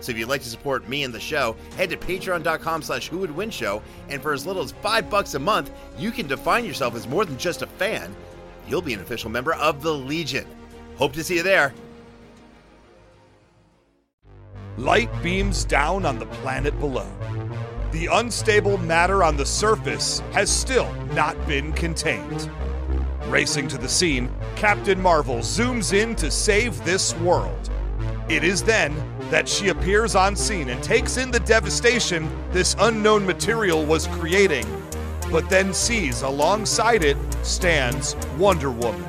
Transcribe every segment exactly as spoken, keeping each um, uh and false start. So if you'd like to support me and the show, head to patreon.com slash who would win show, and for as little as five bucks a month, you can define yourself as more than just a fan. You'll be an official member of the Legion. Hope to see you there. Light beams down on the planet below. The unstable matter on the surface has still not been contained. Racing to the scene, Captain Marvel zooms in to save this world. It is then that she appears on scene and takes in the devastation this unknown material was creating, but then sees alongside it stands Wonder Woman.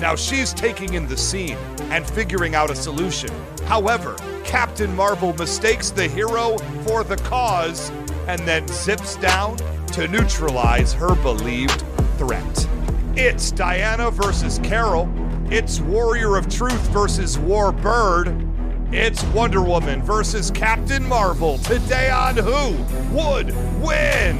Now she's taking in the scene and figuring out a solution. However, Captain Marvel mistakes the hero for the cause and then zips down to neutralize her believed threat. It's Diana versus Carol. It's Warrior of Truth versus War Bird. It's Wonder Woman versus Captain Marvel, today on Who Would Win!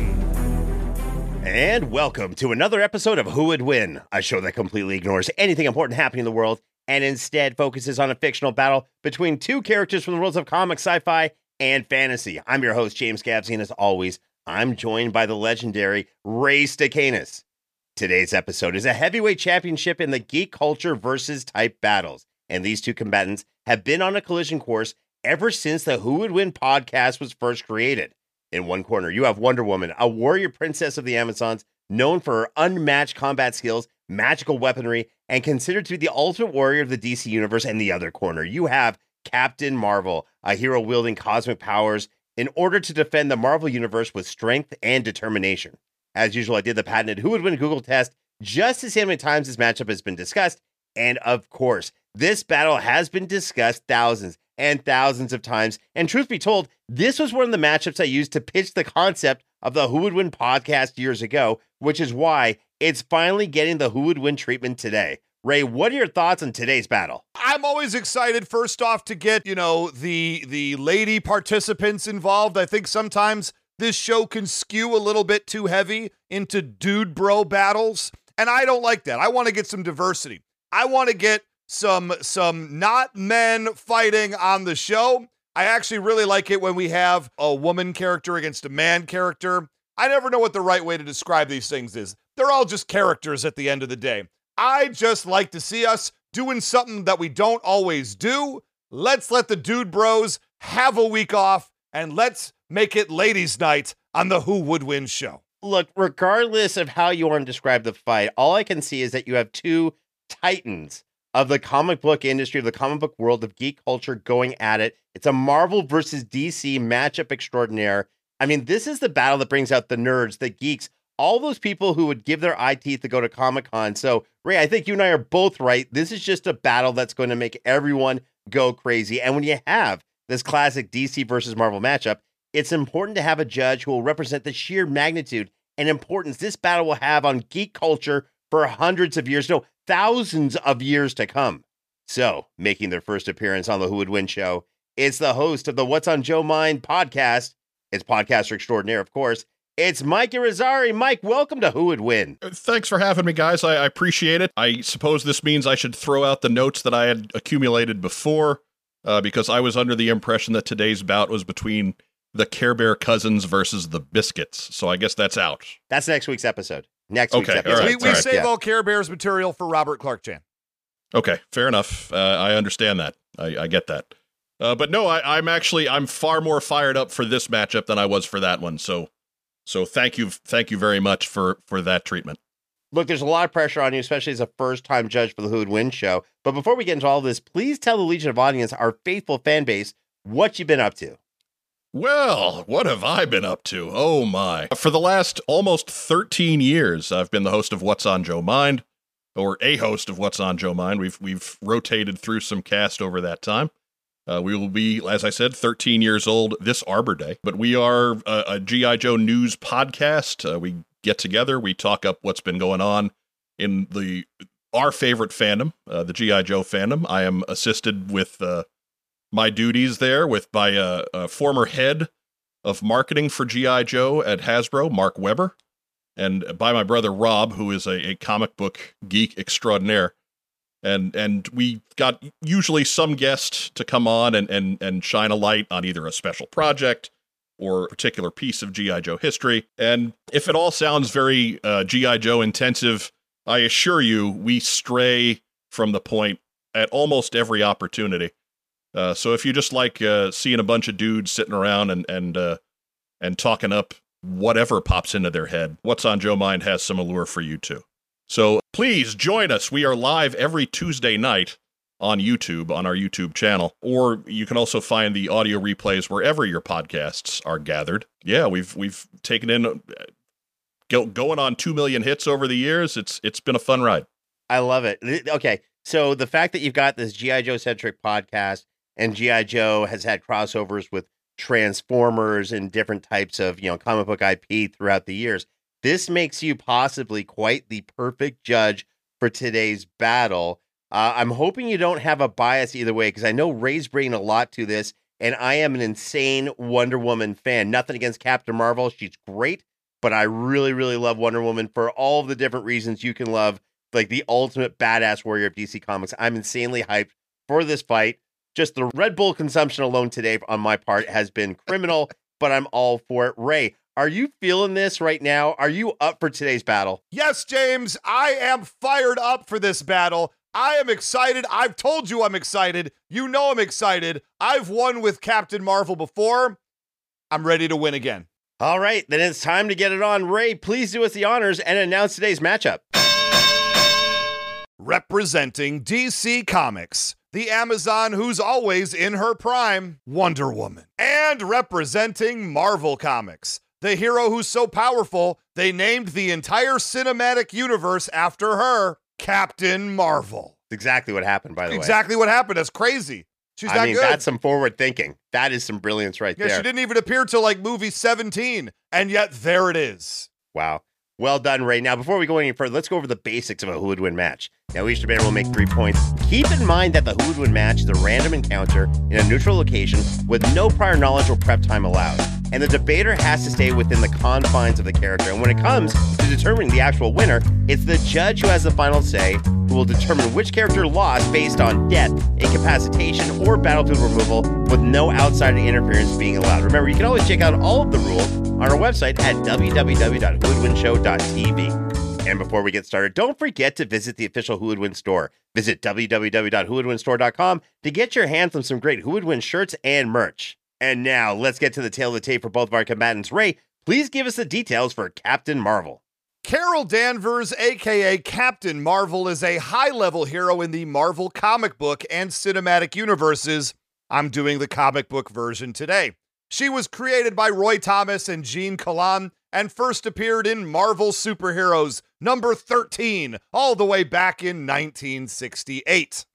And welcome to another episode of Who Would Win, a show that completely ignores anything important happening in the world and instead focuses on a fictional battle between two characters from the worlds of comics, sci-fi, and fantasy. I'm your host, James Gavsie, and as always, I'm joined by the legendary Ray Stecanis. Today's episode is a heavyweight championship in the geek culture versus type battles, and these two combatants have been on a collision course ever since the Who Would Win podcast was first created. In one corner, you have Wonder Woman, a warrior princess of the Amazons, known for her unmatched combat skills, magical weaponry, and considered to be the ultimate warrior of the D C universe. In the other corner, you have Captain Marvel, a hero wielding cosmic powers in order to defend the Marvel universe with strength and determination. As usual, I did the patented Who Would Win Google test, just as many times this matchup has been discussed, and of course, this battle has been discussed thousands and thousands of times, and truth be told, this was one of the matchups I used to pitch the concept of the Who Would Win podcast years ago, which is why it's finally getting the Who Would Win treatment today. Ray, what are your thoughts on today's battle? I'm always excited, first off, to get, you know, the the lady participants involved. I think sometimes this show can skew a little bit too heavy into dude bro battles, and I don't like that. I want to get some diversity. I want to get Some some not men fighting on the show. I actually really like it when we have a woman character against a man character. I never know what the right way to describe these things is. They're all just characters at the end of the day. I just like to see us doing something that we don't always do. Let's let the dude bros have a week off, and let's make it ladies' night on the Who Would Win show. Look, regardless of how you want to describe the fight, all I can see is that you have two titans of the comic book industry, of the comic book world, of geek culture going at it. It's a Marvel versus D C matchup extraordinaire. I mean, this is the battle that brings out the nerds, the geeks, all those people who would give their eye teeth to go to Comic-Con. So, Ray, I think you and I are both right. This is just a battle that's going to make everyone go crazy. And when you have this classic D C versus Marvel matchup, it's important to have a judge who will represent the sheer magnitude and importance this battle will have on geek culture for hundreds of years, no, thousands of years to come. So, making their first appearance on the Who Would Win show, it's the host of the What's on Joe Mind podcast. It's podcaster extraordinaire, of course. It's Mike Irizarry. Mike, welcome to Who Would Win. Thanks for having me, guys. I, I appreciate it. I suppose this means I should throw out the notes that I had accumulated before, uh, because I was under the impression that today's bout was between the Care Bear Cousins versus the Biscuits. So I guess that's out. That's next week's episode. Next week's okay, episode. Right, we we all right, save yeah. all Care Bears material for Robert Clark Chan. Okay, fair enough. Uh, I understand that. I, I get that. Uh, but no, I, I'm actually I'm far more fired up for this matchup than I was for that one. So, so thank you, thank you very much for for that treatment. Look, there's a lot of pressure on you, especially as a first time judge for the Who Would Win show. But before we get into all this, please tell the Legion of Audience, our faithful fan base, what you've been up to. Well, what have I been up to? Oh, my. For the last almost thirteen years, I've been the host of What's on Joe Mind, or a host of What's on Joe Mind. We've we've rotated through some cast over that time. Uh, we will be, as I said, thirteen years old this Arbor Day. But we are a, a G I Joe news podcast. Uh, we get together. We talk up what's been going on in the our favorite fandom, uh, the G I. Joe fandom. I am assisted with uh, my duties there with by uh, a former head of marketing for G I. Joe at Hasbro, Mark Weber, and by my brother Rob, who is a, a comic book geek extraordinaire. And and we got usually some guest to come on and, and, and shine a light on either a special project or a particular piece of G I. Joe history. And if it all sounds very uh, G I. Joe intensive, I assure you we stray from the point at almost every opportunity. Uh, so if you just like uh, seeing a bunch of dudes sitting around and and uh, and talking up whatever pops into their head, What's on Joe Mind has some allure for you too. So please join us. We are live every Tuesday night on YouTube, on our YouTube channel, or you can also find the audio replays wherever your podcasts are gathered. Yeah, we've we've taken in go, going on two million hits over the years. It's it's been a fun ride. I love it. Okay, so the fact that you've got this G I. Joe centric podcast and G I. Joe has had crossovers with Transformers and different types of, you know, comic book I P throughout the years. This makes you possibly quite the perfect judge for today's battle. Uh, I'm hoping you don't have a bias either way, because I know Ray's bringing a lot to this, and I am an insane Wonder Woman fan. Nothing against Captain Marvel. She's great, but I really, really love Wonder Woman for all of the different reasons you can love, like the ultimate badass warrior of D C Comics. I'm insanely hyped for this fight. Just the Red Bull consumption alone today on my part has been criminal, but I'm all for it. Ray, are you feeling this right now? Are you up for today's battle? Yes, James, I am fired up for this battle. I am excited. I've told you I'm excited. You know I'm excited. I've won with Captain Marvel before. I'm ready to win again. All right, then it's time to get it on. Ray, please do us the honors and announce today's matchup. Representing D C Comics, the Amazon who's always in her prime, Wonder Woman. And representing Marvel Comics, the hero who's so powerful, they named the entire cinematic universe after her, Captain Marvel. Exactly what happened, by the exactly way. Exactly what happened. That's crazy. She's I not mean, good. That's some forward thinking. That is some brilliance right yeah, there. She didn't even appear till like movie seventeen, and yet there it is. Wow. Well done, Ray. Now, before we go any further, let's go over the basics of a Who Would Win match. Now, each debater will make three points. Keep in mind that the Who Would Win match is a random encounter in a neutral location with no prior knowledge or prep time allowed. And the debater has to stay within the confines of the character. And when it comes to determining the actual winner, it's the judge who has the final say, who will determine which character lost based on death, incapacitation, or battlefield removal, with no outside interference being allowed. Remember, you can always check out all of the rules on our website at w w w dot who would win show dot t v. And before we get started, don't forget to visit the official Who Would Win store. Visit w w w dot who would win store dot com to get your hands on some great Who Would Win shirts and merch. And now, let's get to the tale of the tape for both of our combatants. Ray, please give us the details for Captain Marvel. Carol Danvers, a k a. Captain Marvel, is a high-level hero in the Marvel comic book and cinematic universes. I'm doing the comic book version today. She was created by Roy Thomas and Jean Callan, and first appeared in Marvel Superheroes, number thirteen, all the way back in nineteen sixty-eight.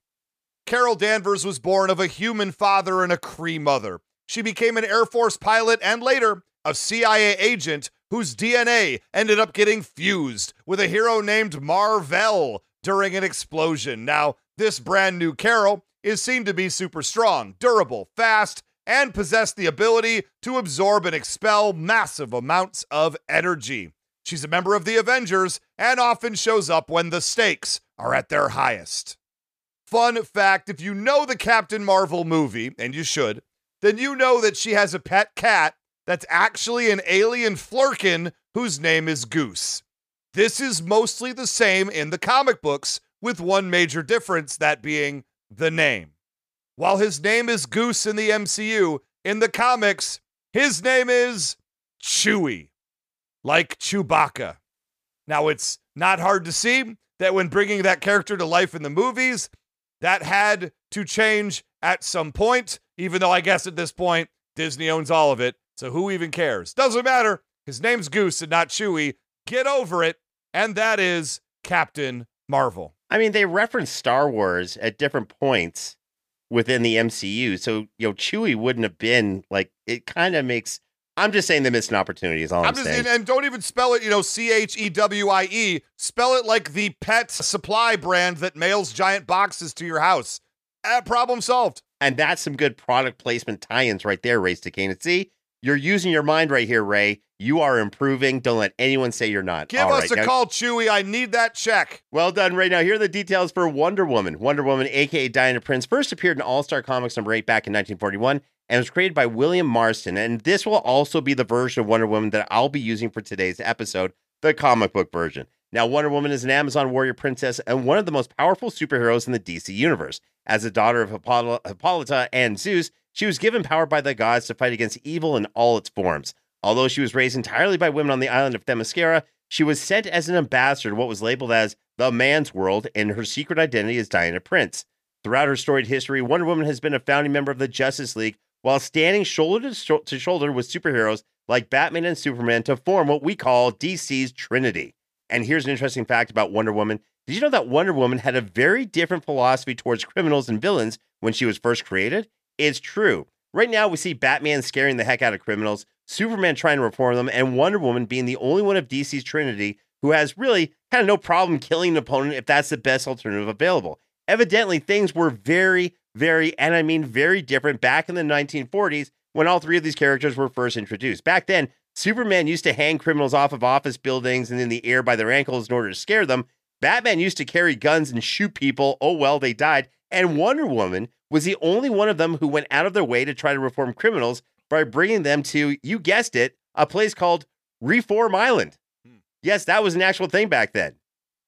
Carol Danvers was born of a human father and a Cree mother. She became an Air Force pilot and later a C I A agent whose D N A ended up getting fused with a hero named Mar-Vell during an explosion. Now, this brand new Carol is seen to be super strong, durable, fast, and possess the ability to absorb and expel massive amounts of energy. She's a member of the Avengers and often shows up when the stakes are at their highest. Fun fact, if you know the Captain Marvel movie, and you should, then you know that she has a pet cat that's actually an alien flurkin whose name is Goose. This is mostly the same in the comic books, with one major difference, that being the name. While his name is Goose in the M C U, in the comics, his name is Chewie, like Chewbacca. Now, it's not hard to see that when bringing that character to life in the movies, that had to change at some point, even though I guess at this point, Disney owns all of it, so who even cares? Doesn't matter. His name's Goose and not Chewie. Get over it, and that is Captain Marvel. I mean, they reference Star Wars at different points within the M C U. So, you know, Chewie wouldn't have been like, it kind of makes, I'm just saying they missed an opportunity is all I'm, I'm just saying. And don't even spell it, you know, C H E W I E. Spell it like the pet supply brand that mails giant boxes to your house. Uh, problem solved. And that's some good product placement tie-ins right there, Ray Stecanis. See, you're using your mind right here, Ray. You are improving. Don't let anyone say you're not. Give all us right, a now. call, Chewie. I need that check. Well done, Ray. Now, here are the details for Wonder Woman. Wonder Woman, a k a. Diana Prince, first appeared in All-Star Comics number eight back in nineteen forty-one and was created by William Marston. And this will also be the version of Wonder Woman that I'll be using for today's episode, the comic book version. Now, Wonder Woman is an Amazon warrior princess and one of the most powerful superheroes in the D C universe. As the daughter of Hippolyta, Hippolyta and Zeus, she was given power by the gods to fight against evil in all its forms. Although she was raised entirely by women on the island of Themyscira, she was sent as an ambassador to what was labeled as the man's world, and her secret identity is Diana Prince. Throughout her storied history, Wonder Woman has been a founding member of the Justice League, while standing shoulder to shoulder with superheroes like Batman and Superman to form what we call D C's Trinity. And here's an interesting fact about Wonder Woman. Did you know that Wonder Woman had a very different philosophy towards criminals and villains when she was first created? It's true. Right now, we see Batman scaring the heck out of criminals, Superman trying to reform them, and Wonder Woman being the only one of D C's Trinity who has really kind of no problem killing an opponent if that's the best alternative available. Evidently, things were very, very, and I mean very different back in the nineteen forties when all three of these characters were first introduced. Back then, Superman used to hang criminals off of office buildings and in the air by their ankles in order to scare them. Batman used to carry guns and shoot people. Oh, well, they died. And Wonder Woman was the only one of them who went out of their way to try to reform criminals by bringing them to, you guessed it, a place called Reform Island. Hmm. Yes, that was an actual thing back then.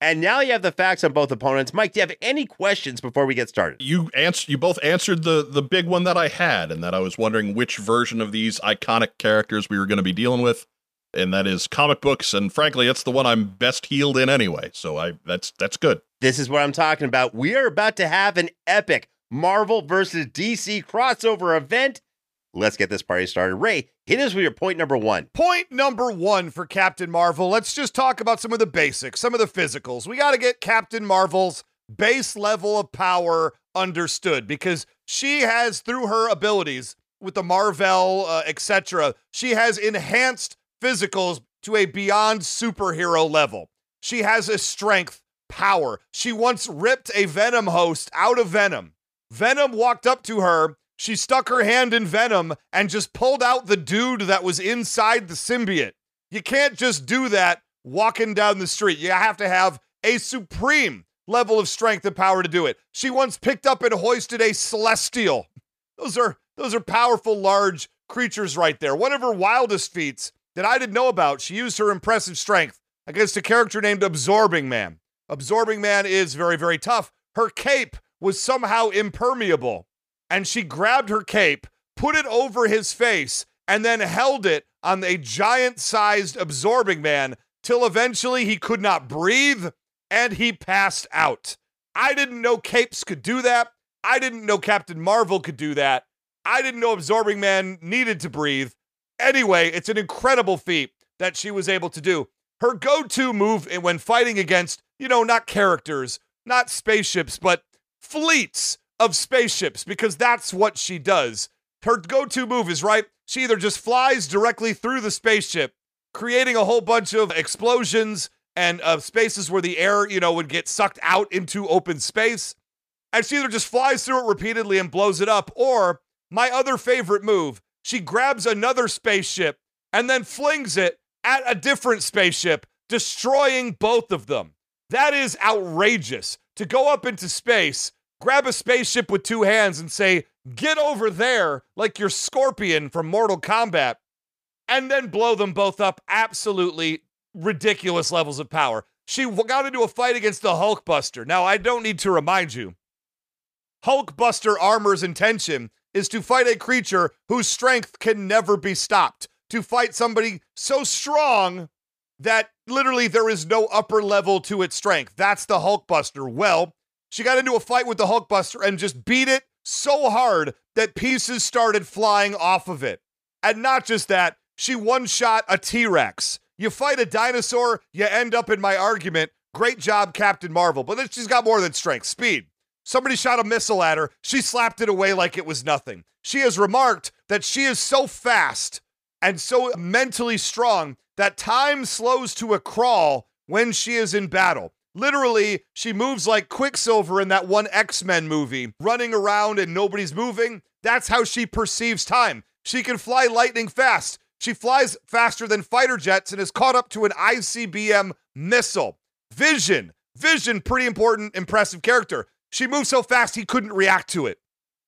And now you have the facts on both opponents. Mike, do you have any questions before we get started? You answered. You both answered the, the big one that I had, and that I was wondering which version of these iconic characters we were going to be dealing with, and that is comic books. And frankly, it's the one I'm best heeled in anyway. So I that's that's good. This is what I'm talking about. We are about to have an epic Marvel versus D C crossover event. Let's get this party started. Ray, hit us with your point number one. Point number one for Captain Marvel. Let's just talk about some of the basics, some of the physicals. We got to get Captain Marvel's base level of power understood because she has, through her abilities with the Mar-Vell, uh, et cetera, she has enhanced physicals to a beyond superhero level. She has a strength, power. She once ripped a Venom host out of Venom. Venom walked up to her. She stuck her hand in Venom and just pulled out the dude that was inside the symbiote. You can't just do that walking down the street. You have to have a supreme level of strength and power to do it. She once picked up and hoisted a celestial. Those are those are powerful, large creatures right there. One of her wildest feats that I didn't know about, she used her impressive strength against a character named Absorbing Man. Absorbing Man is very, very tough. Her cape was somehow impermeable. And she grabbed her cape, put it over his face, and then held it on a giant-sized Absorbing Man till eventually he could not breathe and he passed out. I didn't know capes could do that. I didn't know Captain Marvel could do that. I didn't know Absorbing Man needed to breathe. Anyway, it's an incredible feat that she was able to do. Her go-to move when fighting against, you know, not characters, not spaceships, but fleets of spaceships, because that's what she does. Her go-to move is, right, she either just flies directly through the spaceship, creating a whole bunch of explosions and uh, spaces where the air, you know, would get sucked out into open space, and she either just flies through it repeatedly and blows it up, or, my other favorite move, she grabs another spaceship and then flings it at a different spaceship, destroying both of them. That is outrageous. To go up into space, grab a spaceship with two hands and say, get over there, like your Scorpion from Mortal Kombat, and then blow them both up. Absolutely ridiculous levels of power. She got into a fight against the Hulkbuster. Now, I don't need to remind you, Hulkbuster armor's intention is to fight a creature whose strength can never be stopped, to fight somebody so strong that literally there is no upper level to its strength. That's the Hulkbuster. Well, she got into a fight with the Hulkbuster and just beat it so hard that pieces started flying off of it. And not just that, she one-shot a T-Rex. You fight a dinosaur, you end up in my argument. Great job, Captain Marvel. But then she's got more than strength, speed. Somebody shot a missile at her. She slapped it away like it was nothing. She has remarked that she is so fast and so mentally strong that time slows to a crawl when she is in battle. Literally, she moves like Quicksilver in that one X-Men movie, running around and nobody's moving. That's how she perceives time. She can fly lightning fast. She flies faster than fighter jets and is caught up to an I C B M missile. Vision. Vision, pretty important, impressive character. She moved so fast he couldn't react to it.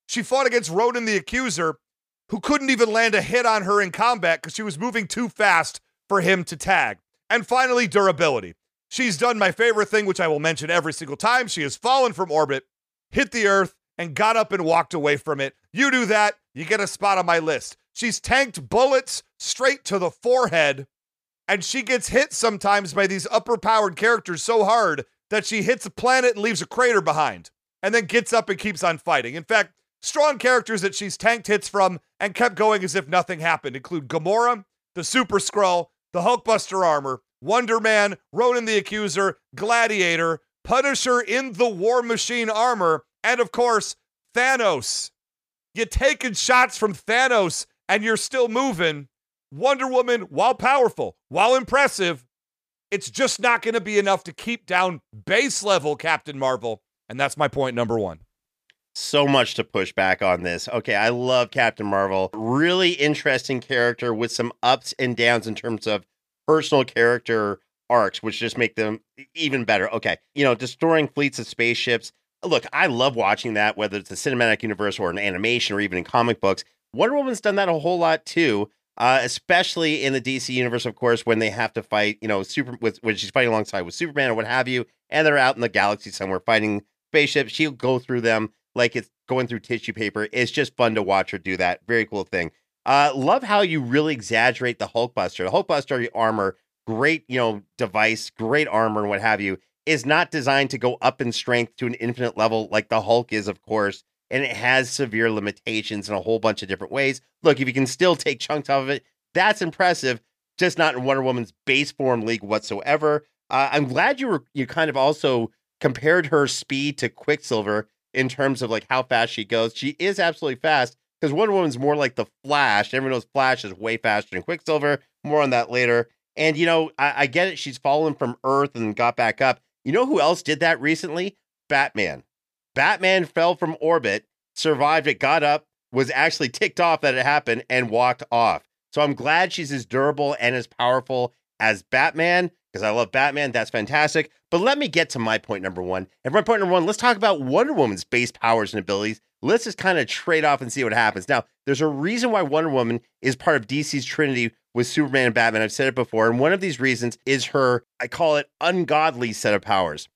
She fought against Ronan the Accuser, who couldn't even land a hit on her in combat because she was moving too fast for him to tag. And finally, durability. She's done my favorite thing, which I will mention every single time. She has fallen from orbit, hit the Earth, and got up and walked away from it. You do that, you get a spot on my list. She's tanked bullets straight to the forehead, and she gets hit sometimes by these upper-powered characters so hard that she hits a planet and leaves a crater behind, and then gets up and keeps on fighting. In fact, strong characters that she's tanked hits from and kept going as if nothing happened include Gamora, the Super Skrull, the Hulkbuster armor, Wonder Man, Ronan the Accuser, Gladiator, Punisher in the War Machine armor, and of course, Thanos. You're taking shots from Thanos and you're still moving. Wonder Woman, while powerful, while impressive, it's just not going to be enough to keep down base level Captain Marvel. And that's my point number one. So much to push back on this. Okay, I love Captain Marvel. Really interesting character with some ups and downs in terms of personal character arcs, which just make them even better. Okay, you know, destroying fleets of spaceships. Look, I love watching that, whether it's a cinematic universe or an animation or even in comic books. Wonder Woman's done that a whole lot too. Uh, especially in the D C universe, of course, when they have to fight, you know, super with when she's fighting alongside with Superman or what have you, and they're out in the galaxy somewhere fighting spaceships. She'll go through them like it's going through tissue paper. It's just fun to watch her do that. Very cool thing. Uh, love how you really exaggerate the Hulkbuster. The Hulkbuster armor, great, you know, device, great armor and what have you, is not designed to go up in strength to an infinite level like the Hulk is, of course. And it has severe limitations in a whole bunch of different ways. Look, if you can still take chunks off of it, that's impressive. Just not in Wonder Woman's base form league whatsoever. Uh, I'm glad you were you kind of also compared her speed to Quicksilver in terms of like how fast she goes. She is absolutely fast because Wonder Woman's more like the Flash. Everyone knows Flash is way faster than Quicksilver. More on that later. And, you know, I, I get it. She's fallen from Earth and got back up. You know who else did that recently? Batman. Batman fell from orbit, survived it, got up, was actually ticked off that it happened, and walked off. So I'm glad she's as durable and as powerful as Batman, because I love Batman. That's fantastic. But let me get to my point number one. And for my point number one, let's talk about Wonder Woman's base powers and abilities. Let's just kind of trade off and see what happens. Now, there's a reason why Wonder Woman is part of D C's Trinity with Superman and Batman. I've said it before. And one of these reasons is her, I call it, ungodly set of powers.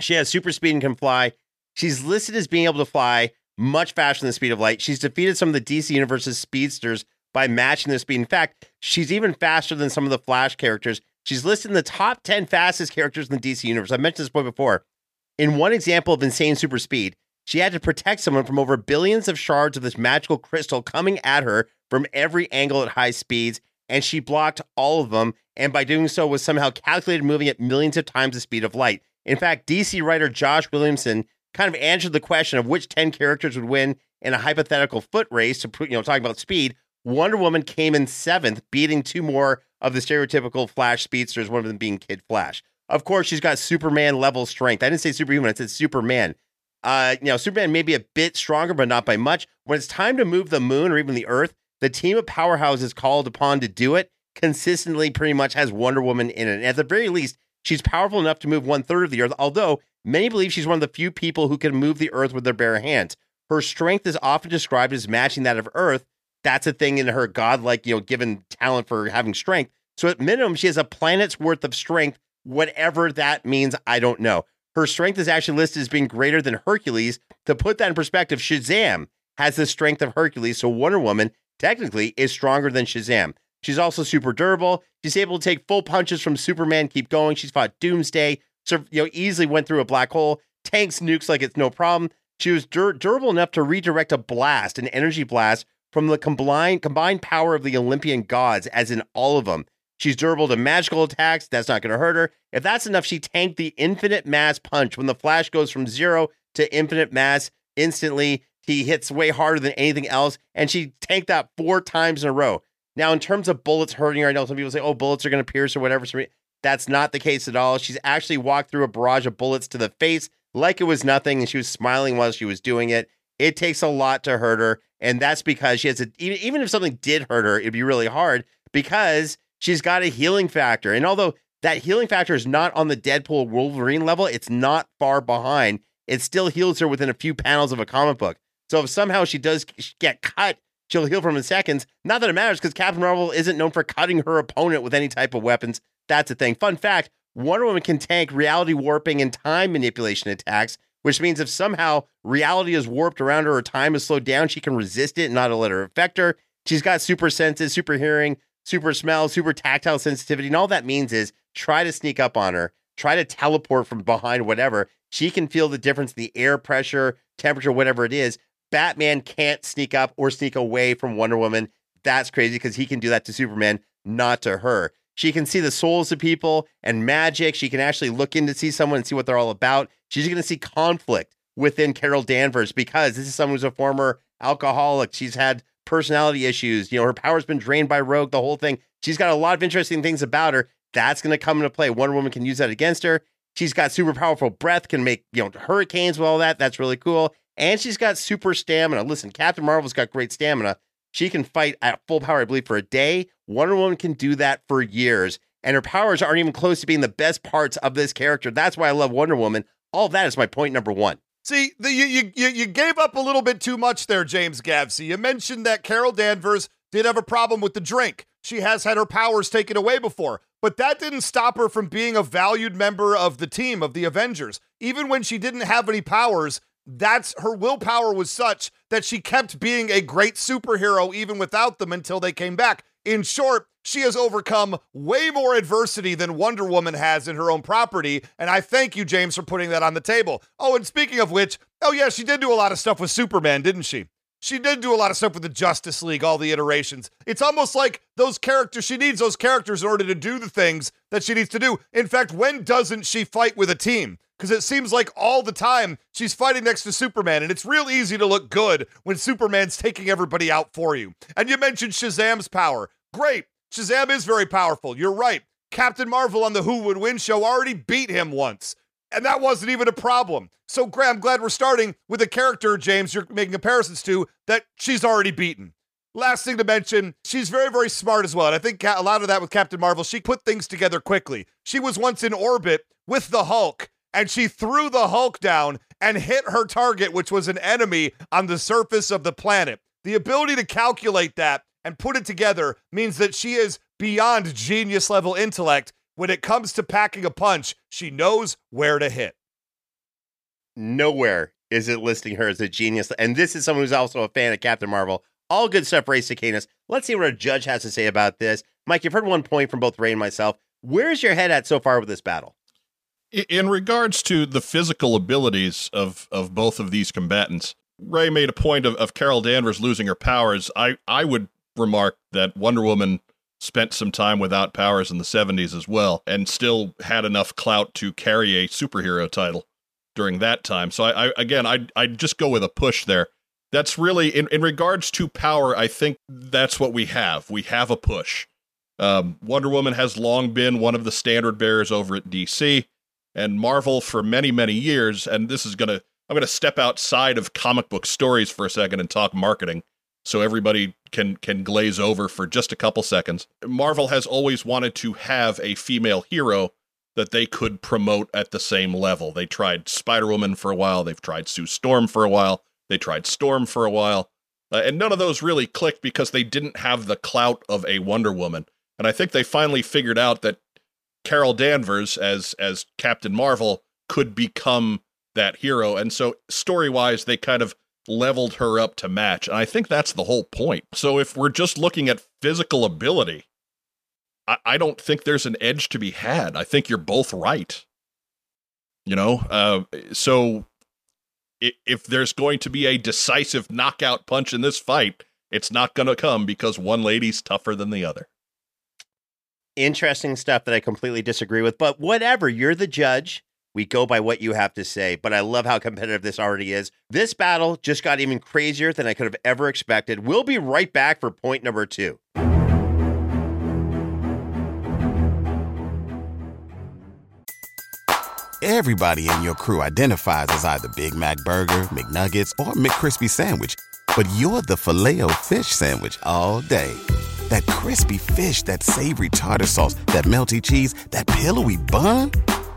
She has super speed and can fly. She's listed as being able to fly much faster than the speed of light. She's defeated some of the D C Universe's speedsters by matching their speed. In fact, she's even faster than some of the Flash characters. She's listed in the top ten fastest characters in the D C Universe. I mentioned this point before. In one example of insane super speed, she had to protect someone from over billions of shards of this magical crystal coming at her from every angle at high speeds, and she blocked all of them, and by doing so was somehow calculated moving at millions of times the speed of light. In fact, D C writer Josh Williamson kind of answered the question of which ten characters would win in a hypothetical foot race, to, you know, talking about speed. Wonder Woman came in seventh, beating two more of the stereotypical Flash speedsters, one of them being Kid Flash. Of course, she's got Superman-level strength. I didn't say superhuman, I said Superman. Uh, you know, Superman may be a bit stronger, but not by much. When it's time to move the moon or even the Earth, the team of powerhouses called upon to do it consistently pretty much has Wonder Woman in it. And at the very least, she's powerful enough to move one-third of the Earth, although many believe she's one of the few people who can move the Earth with their bare hands. Her strength is often described as matching that of Earth. That's a thing in her godlike, you know, given talent for having strength. So at minimum, she has a planet's worth of strength, whatever that means, I don't know. Her strength is actually listed as being greater than Hercules. To put that in perspective, Shazam has the strength of Hercules, so Wonder Woman technically is stronger than Shazam. She's also super durable. She's able to take full punches from Superman, keep going. She's fought Doomsday. So, you know, easily went through a black hole, tanks nukes like it's no problem. She was dur durable enough to redirect a blast, an energy blast, from the combined, combined power of the Olympian gods, as in all of them. She's durable to magical attacks. That's not going to hurt her. If that's enough, she tanked the infinite mass punch. When the Flash goes from zero to infinite mass instantly, he hits way harder than anything else, and she tanked that four times in a row. Now, in terms of bullets hurting her, I know some people say, oh, bullets are going to pierce or whatever. That's not the case at all. She's actually walked through a barrage of bullets to the face like it was nothing, and she was smiling while she was doing it. It takes a lot to hurt her, and that's because she has a, even, even if something did hurt her, it'd be really hard because she's got a healing factor. And although that healing factor is not on the Deadpool Wolverine level, it's not far behind. It still heals her within a few panels of a comic book. So if somehow she does get cut, she'll heal from in seconds. Not that it matters because Captain Marvel isn't known for cutting her opponent with any type of weapons. That's a thing. Fun fact, Wonder Woman can tank reality warping and time manipulation attacks, which means if somehow reality is warped around her or time is slowed down, she can resist it and not let her affect her. She's got super senses, super hearing, super smell, super tactile sensitivity. And all that means is try to sneak up on her, try to teleport from behind, whatever. She can feel the difference in the air pressure, temperature, whatever it is. Batman can't sneak up or sneak away from Wonder Woman. That's crazy because he can do that to Superman, not to her. She can see the souls of people and magic. She can actually look in to see someone and see what they're all about. She's going to see conflict within Carol Danvers because this is someone who's a former alcoholic. She's had personality issues. You know, her power's been drained by Rogue, the whole thing. She's got a lot of interesting things about her. That's going to come into play. Wonder Woman can use that against her. She's got super powerful breath, can make, you know, hurricanes with all that. That's really cool. And she's got super stamina. Listen, Captain Marvel's got great stamina. She can fight at full power, I believe, for a day. Wonder Woman can do that for years. And her powers aren't even close to being the best parts of this character. That's why I love Wonder Woman. All that is my point number one. See, the, you, you, you gave up a little bit too much there, James Gavsie. You mentioned that Carol Danvers did have a problem with the drink. She has had her powers taken away before, but that didn't stop her from being a valued member of the team, of the Avengers. Even when she didn't have any powers, that's her willpower was such that she kept being a great superhero even without them until they came back. In short, she has overcome way more adversity than Wonder Woman has in her own property, and I thank you, James, for putting that on the table. Oh, and speaking of which, oh yeah, she did do a lot of stuff with Superman, didn't she? She did do a lot of stuff with the Justice League, all the iterations. It's almost like those characters, she needs those characters in order to do the things that she needs to do. In fact, when doesn't she fight with a team? Because it seems like all the time she's fighting next to Superman, and it's real easy to look good when Superman's taking everybody out for you. And you mentioned Shazam's power. Great. Shazam is very powerful. You're right. Captain Marvel on the Who Would Win show already beat him once. And that wasn't even a problem. So, Graham, I'm glad we're starting with a character, James, you're making comparisons to, that she's already beaten. Last thing to mention, she's very, very smart as well. And I think a lot of that with Captain Marvel, she put things together quickly. She was once in orbit with the Hulk, and she threw the Hulk down and hit her target, which was an enemy on the surface of the planet. The ability to calculate that and put it together means that she is beyond genius-level intellect. When it comes to packing a punch, she knows where to hit. Nowhere is it listing her as a genius. And this is someone who's also a fan of Captain Marvel. All good stuff, Ray Stecanis. Let's see what our judge has to say about this. Mike, you've heard one point from both Ray and myself. Where's your head at so far with this battle? In regards to the physical abilities of, of both of these combatants, Ray made a point of, of Carol Danvers losing her powers. I, I would remark that Wonder Woman spent some time without powers in the seventies as well, and still had enough clout to carry a superhero title during that time. So I, I again, I'd, I'd just go with a push there. That's really, in, in regards to power, I think that's what we have. We have a push. Um, Wonder Woman has long been one of the standard bearers over at D C, and Marvel for many, many years, and this is going to, I'm going to step outside of comic book stories for a second and talk marketing, so everybody can can glaze over for just a couple seconds. Marvel has always wanted to have a female hero that they could promote at the same level. They tried Spider-Woman for a while. They've tried Sue Storm for a while. They tried Storm for a while. Uh, and none of those really clicked because they didn't have the clout of a Wonder Woman. And I think they finally figured out that Carol Danvers as as Captain Marvel could become that hero. And so story-wise, they kind of leveled her up to match. And I think that's the whole point. So if we're just looking at physical ability, I, I don't think there's an edge to be had. I think you're both right. You know, uh, so if, if there's going to be a decisive knockout punch in this fight, it's not going to come because one lady's tougher than the other. Interesting stuff that I completely disagree with, but whatever, you're the judge. We go by what you have to say, but I love how competitive this already is. This battle just got even crazier than I could have ever expected. We'll be right back for point number two. Everybody in your crew identifies as either Big Mac Burger, McNuggets, or McCrispy Sandwich. But you're the Filet-O-Fish Sandwich all day. That crispy fish, that savory tartar sauce, that melty cheese, that pillowy bun.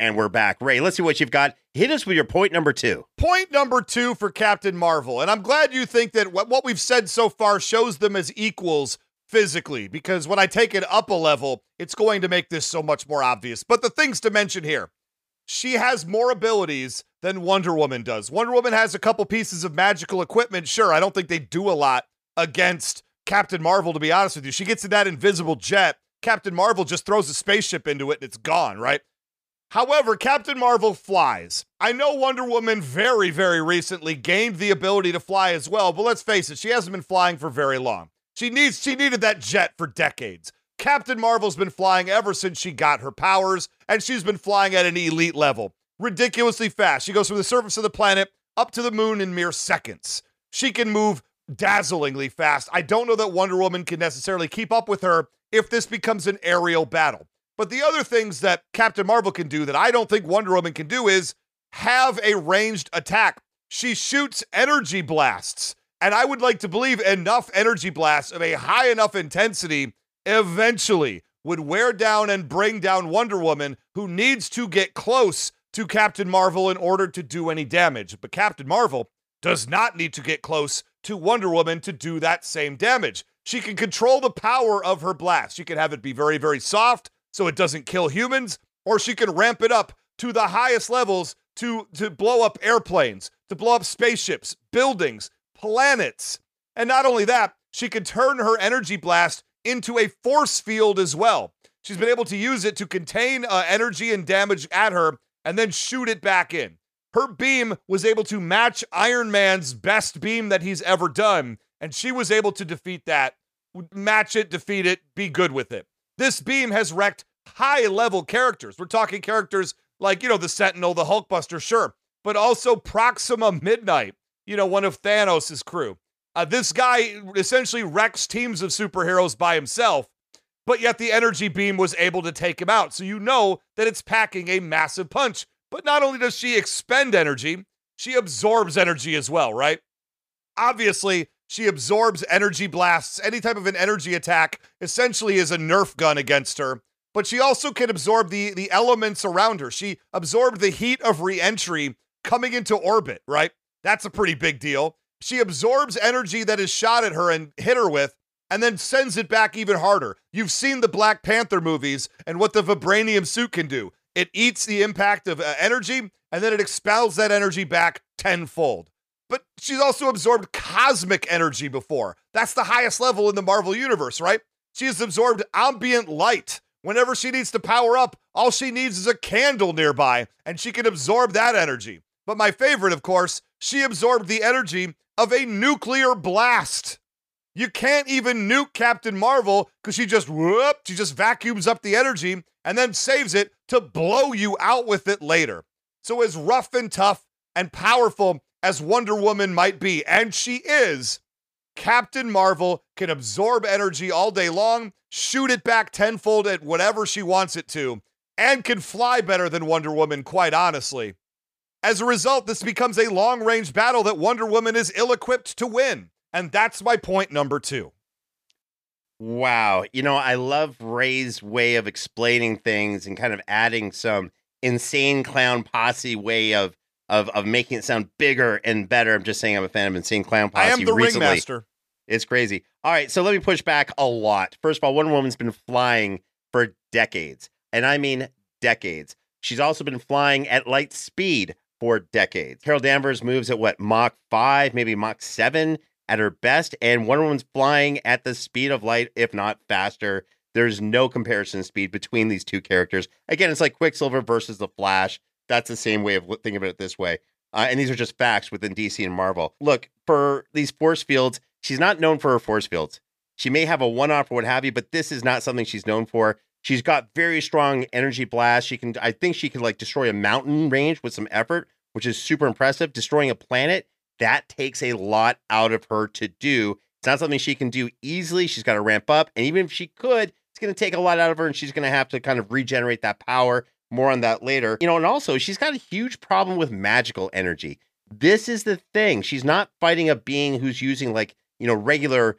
And we're back. Ray, let's see what you've got. Hit us with your point number two. Point number two for Captain Marvel. And I'm glad you think that what we've said so far shows them as equals physically, because when I take it up a level, it's going to make this so much more obvious. But the things to mention here, she has more abilities than Wonder Woman does. Wonder Woman has a couple pieces of magical equipment. Sure, I don't think they do a lot against Captain Marvel, to be honest with you. She gets in that invisible jet. Captain Marvel just throws a spaceship into it and it's gone, right? However, Captain Marvel flies. I know Wonder Woman very, very recently gained the ability to fly as well, but let's face it, she hasn't been flying for very long. She needs, she needed that jet for decades. Captain Marvel's been flying ever since she got her powers, and she's been flying at an elite level. Ridiculously fast. She goes from the surface of the planet up to the moon in mere seconds. She can move dazzlingly fast. I don't know that Wonder Woman can necessarily keep up with her if this becomes an aerial battle. But the other things that Captain Marvel can do that I don't think Wonder Woman can do is have a ranged attack. She shoots energy blasts, and I would like to believe enough energy blasts of a high enough intensity eventually would wear down and bring down Wonder Woman, who needs to get close to Captain Marvel in order to do any damage. But Captain Marvel does not need to get close to Wonder Woman to do that same damage. She can control the power of her blast. She can have it be very, very soft, so it doesn't kill humans, or she can ramp it up to the highest levels to, to blow up airplanes, to blow up spaceships, buildings, planets. And not only that, she can turn her energy blast into a force field as well. She's been able to use it to contain uh, energy and damage at her and then shoot it back in. Her beam was able to match Iron Man's best beam that he's ever done, and she was able to defeat that, match it, defeat it, be good with it. This beam has wrecked high-level characters. We're talking characters like, you know, the Sentinel, the Hulkbuster, sure, but also Proxima Midnight, you know, one of Thanos' crew. Uh, this guy essentially wrecks teams of superheroes by himself, but yet the energy beam was able to take him out. So you know that it's packing a massive punch. But not only does she expend energy, she absorbs energy as well, right? Obviously, she absorbs energy blasts. Any type of an energy attack essentially is a Nerf gun against her. But she also can absorb the, the elements around her. She absorbed the heat of re-entry coming into orbit, right? That's a pretty big deal. She absorbs energy that is shot at her and hit her with, and then sends it back even harder. You've seen the Black Panther movies and what the vibranium suit can do. It eats the impact of uh, energy, and then it expels that energy back tenfold. But she's also absorbed cosmic energy before. That's the highest level in the Marvel Universe, right? She has absorbed ambient light. Whenever she needs to power up, all she needs is a candle nearby, and she can absorb that energy. But my favorite, of course, she absorbed the energy of a nuclear blast. You can't even nuke Captain Marvel because she just, whoop, she just vacuums up the energy and then saves it to blow you out with it later. So as rough and tough and powerful as Wonder Woman might be, and she is, Captain Marvel can absorb energy all day long, shoot it back tenfold at whatever she wants it to, and can fly better than Wonder Woman, quite honestly. As a result, this becomes a long-range battle that Wonder Woman is ill-equipped to win, and that's my point number two. Wow. You know, I love Ray's way of explaining things and kind of adding some insane clown posse way of Of of making it sound bigger and better. I'm just saying I'm a fan of Insane Clown Posse. I am the recently. Ringmaster. It's crazy. All right, so let me push back a lot. First of all, Wonder Woman's been flying for decades. And I mean decades. She's also been flying at light speed for decades. Carol Danvers moves at, what, Mach five, maybe Mach seven at her best. And Wonder Woman's flying at the speed of light, if not faster. There's no comparison speed between these two characters. Again, it's like Quicksilver versus the Flash. That's the same way of thinking about it this way. Uh, and these are just facts within D C and Marvel. Look, for these force fields, she's not known for her force fields. She may have a one-off or what have you, but this is not something she's known for. She's got very strong energy blasts. She can, I think she could like destroy a mountain range with some effort, which is super impressive. Destroying a planet, that takes a lot out of her to do. It's not something she can do easily. She's got to ramp up. And even if she could, it's going to take a lot out of her, and she's going to have to kind of regenerate that power. More on that later. You know, and also she's got a huge problem with magical energy. This is the thing. She's not fighting a being who's using like, you know, regular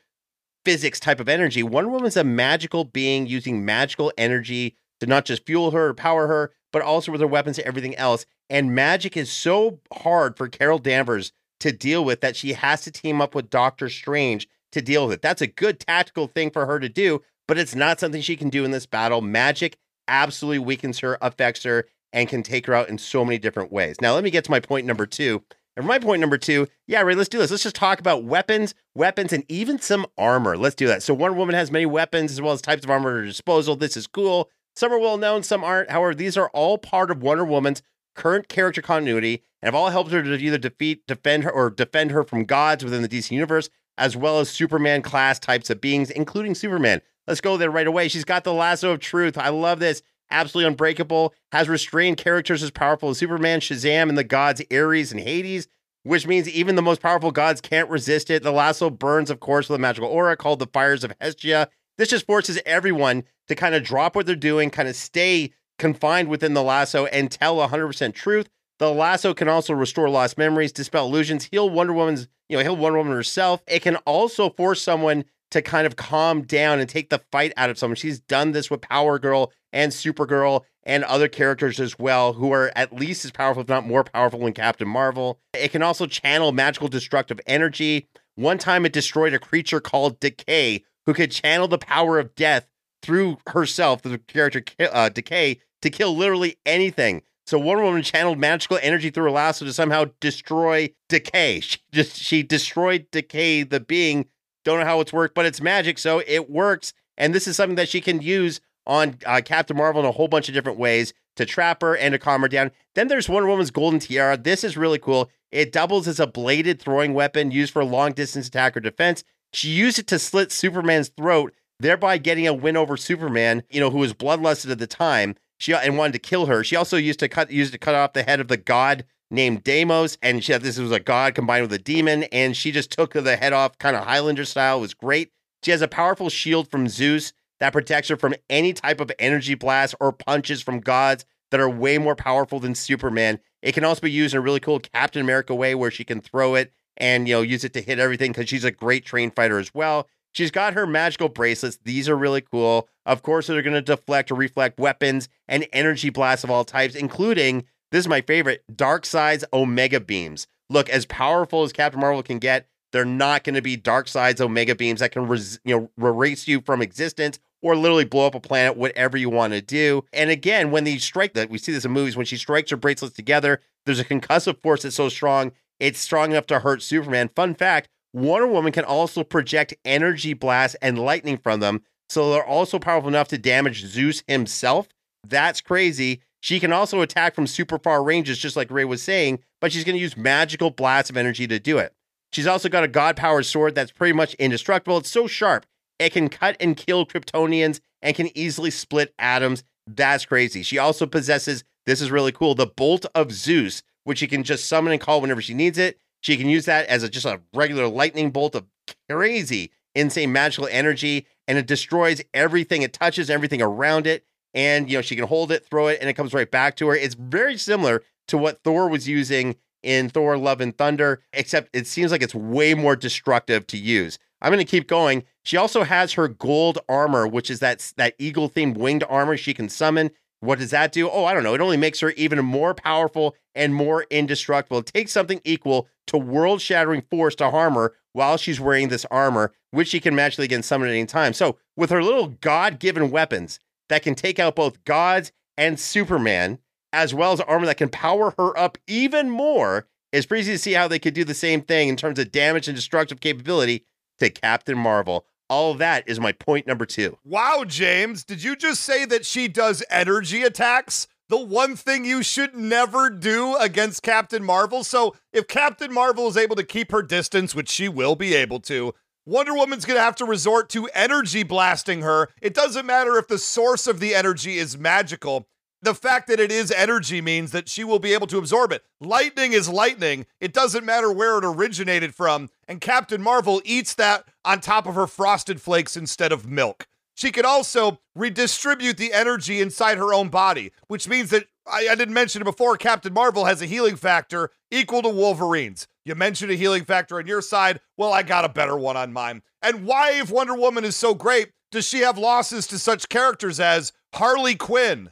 physics type of energy. Wonder Woman's a magical being using magical energy to not just fuel her or power her, but also with her weapons and everything else. And magic is so hard for Carol Danvers to deal with that she has to team up with Doctor Strange to deal with it. That's a good tactical thing for her to do, but it's not something she can do in this battle. Magic absolutely weakens her, affects her, and can take her out in so many different ways. Now, let me get to my point number two. And for my point number two, yeah, Ray, let's do this. Let's just talk about weapons, weapons, and even some armor. Let's do that. So Wonder Woman has many weapons as well as types of armor at her disposal. This is cool. Some are well-known, some aren't. However, these are all part of Wonder Woman's current character continuity and have all helped her to either defeat, defend her, or defend her from gods within the D C universe, as well as Superman-class types of beings, including Superman. Let's go there right away. She's got the lasso of truth. I love this. Absolutely unbreakable. Has restrained characters as powerful as Superman, Shazam, and the gods Ares and Hades, which means even the most powerful gods can't resist it. The lasso burns, of course, with a magical aura called the Fires of Hestia. This just forces everyone to kind of drop what they're doing, kind of stay confined within the lasso and tell one hundred percent truth. The lasso can also restore lost memories, dispel illusions, heal Wonder Woman's, you know, heal Wonder Woman herself. It can also force someone to kind of calm down and take the fight out of someone. She's done this with Power Girl and Supergirl and other characters as well, who are at least as powerful, if not more powerful, than Captain Marvel. It can also channel magical destructive energy. One time it destroyed a creature called Decay, who could channel the power of death through herself, the character uh, Decay, to kill literally anything. So Wonder Woman channeled magical energy through her lasso to somehow destroy Decay. She, just, she destroyed Decay, the being. Don't know how it's worked, but it's magic, so it works. And this is something that she can use on uh, Captain Marvel in a whole bunch of different ways to trap her and to calm her down. Then there's Wonder Woman's golden tiara. This is really cool. It doubles as a bladed throwing weapon used for long-distance attack or defense. She used it to slit Superman's throat, thereby getting a win over Superman, you know, who was bloodlusted at the time she and wanted to kill her. She also used to cut used to cut off the head of the god named Deimos, and she had, this was a god combined with a demon, and she just took the head off kind of Highlander style. It was great. She has a powerful shield from Zeus that protects her from any type of energy blast or punches from gods that are way more powerful than Superman. It can also be used in a really cool Captain America way where she can throw it and, you know, use it to hit everything because she's a great trained fighter as well. She's got her magical bracelets. These are really cool. Of course, they're going to deflect or reflect weapons and energy blasts of all types, including, this is my favorite, Darkside's Omega Beams. Look, as powerful as Captain Marvel can get, they're not going to be Darkside's Omega Beams that can res- you know, erase you from existence or literally blow up a planet, whatever you want to do. And again, when they strike that, we see this in movies, when she strikes her bracelets together, there's a concussive force that's so strong, it's strong enough to hurt Superman. Fun fact, Wonder Woman can also project energy blasts and lightning from them, so they're also powerful enough to damage Zeus himself. That's crazy. She can also attack from super far ranges, just like Ray was saying, but she's going to use magical blasts of energy to do it. She's also got a god-powered sword that's pretty much indestructible. It's so sharp. It can cut and kill Kryptonians and can easily split atoms. That's crazy. She also possesses, this is really cool, the Bolt of Zeus, which she can just summon and call whenever she needs it. She can use that as a, just a regular lightning bolt of crazy, insane magical energy, and it destroys everything. It touches everything around it. And, you know, she can hold it, throw it, and it comes right back to her. It's very similar to what Thor was using in Thor Love and Thunder, except it seems like it's way more destructive to use. I'm going to keep going. She also has her gold armor, which is that, that eagle-themed winged armor she can summon. What does that do? Oh, I don't know. It only makes her even more powerful and more indestructible. It takes something equal to world-shattering force to harm her while she's wearing this armor, which she can magically again summon at any time. So with her little god-given weapons that can take out both gods and Superman, as well as armor that can power her up even more, it's pretty easy to see how they could do the same thing in terms of damage and destructive capability to Captain Marvel. All of that is my point number two. Wow, James, did you just say that she does energy attacks? The one thing you should never do against Captain Marvel. So if Captain Marvel is able to keep her distance, which she will be able to, Wonder Woman's gonna have to resort to energy blasting her. It doesn't matter if the source of the energy is magical. The fact that it is energy means that she will be able to absorb it. Lightning is lightning. It doesn't matter where it originated from. And Captain Marvel eats that on top of her Frosted Flakes instead of milk. She can also redistribute the energy inside her own body, which means that, I, I didn't mention it before, Captain Marvel has a healing factor equal to Wolverine's. You mentioned a healing factor on your side, well, I got a better one on mine. And why, if Wonder Woman is so great, does she have losses to such characters as Harley Quinn,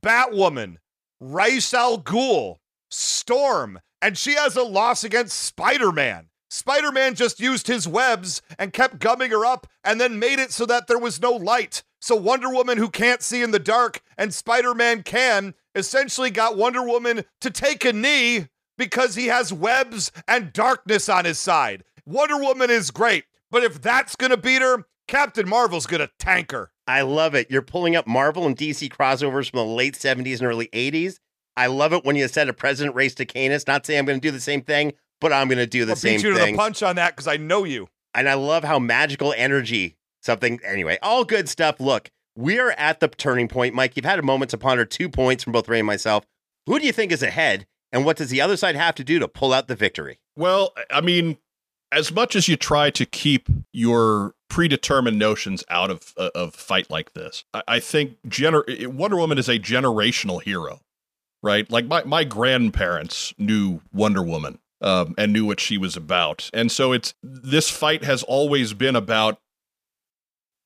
Batwoman, Ra's al Ghul, Storm, and she has a loss against Spider-Man. Spider-Man just used his webs and kept gumming her up and then made it so that there was no light. So Wonder Woman, who can't see in the dark, and Spider-Man can, essentially got Wonder Woman to take a knee because he has webs and darkness on his side. Wonder Woman is great, but if that's going to beat her, Captain Marvel's going to tank her. I love it. You're pulling up Marvel and D C crossovers from the late seventies and early eighties. I love it when you said a President Ray Stecanis, not saying I'm going to do the same thing, but I'm going to do the I'll same thing. I'll beat you thing. to the punch on that because I know you. And I love how magical energy, something, anyway, all good stuff. Look, we're at the turning point. Mike, you've had a moment to ponder two points from both Ray and myself. Who do you think is ahead, and what does the other side have to do to pull out the victory? Well, I mean, as much as you try to keep your predetermined notions out of, uh, of a fight like this, I, I think gener- Wonder Woman is a generational hero, right? Like my, my grandparents knew Wonder Woman. Um, and knew what she was about. And so it's this fight has always been about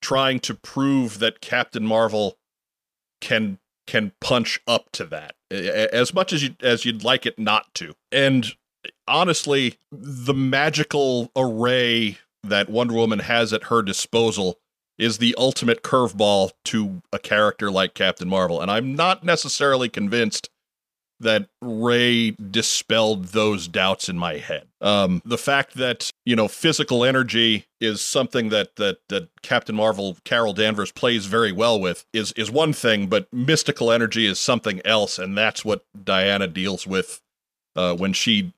trying to prove that Captain Marvel can can punch up to that as much as you as you'd like it not to. And honestly, the magical array that Wonder Woman has at her disposal is the ultimate curveball to a character like Captain Marvel. And I'm not necessarily convinced that Ray dispelled those doubts in my head. Um, the fact that, you know, physical energy is something that, that that Captain Marvel, Carol Danvers, plays very well with is is one thing, but mystical energy is something else, and that's what Diana deals with uh, when she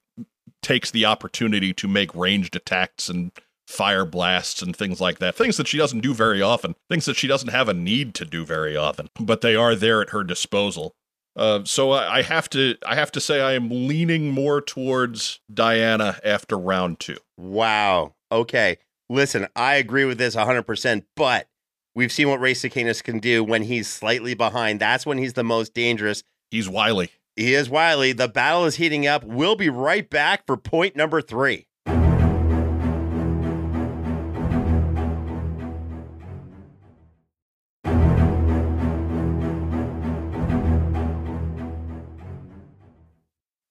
takes the opportunity to make ranged attacks and fire blasts and things like that. Things that she doesn't do very often, things that she doesn't have a need to do very often, but they are there at her disposal. Uh, so I, I have to I have to say I am leaning more towards Diana after round two. Wow. Okay. Listen, I agree with this one hundred percent, but we've seen what Ray Stecanis can do when he's slightly behind. That's when he's the most dangerous. He's wily. He is wily. The battle is heating up. We'll be right back for point number three.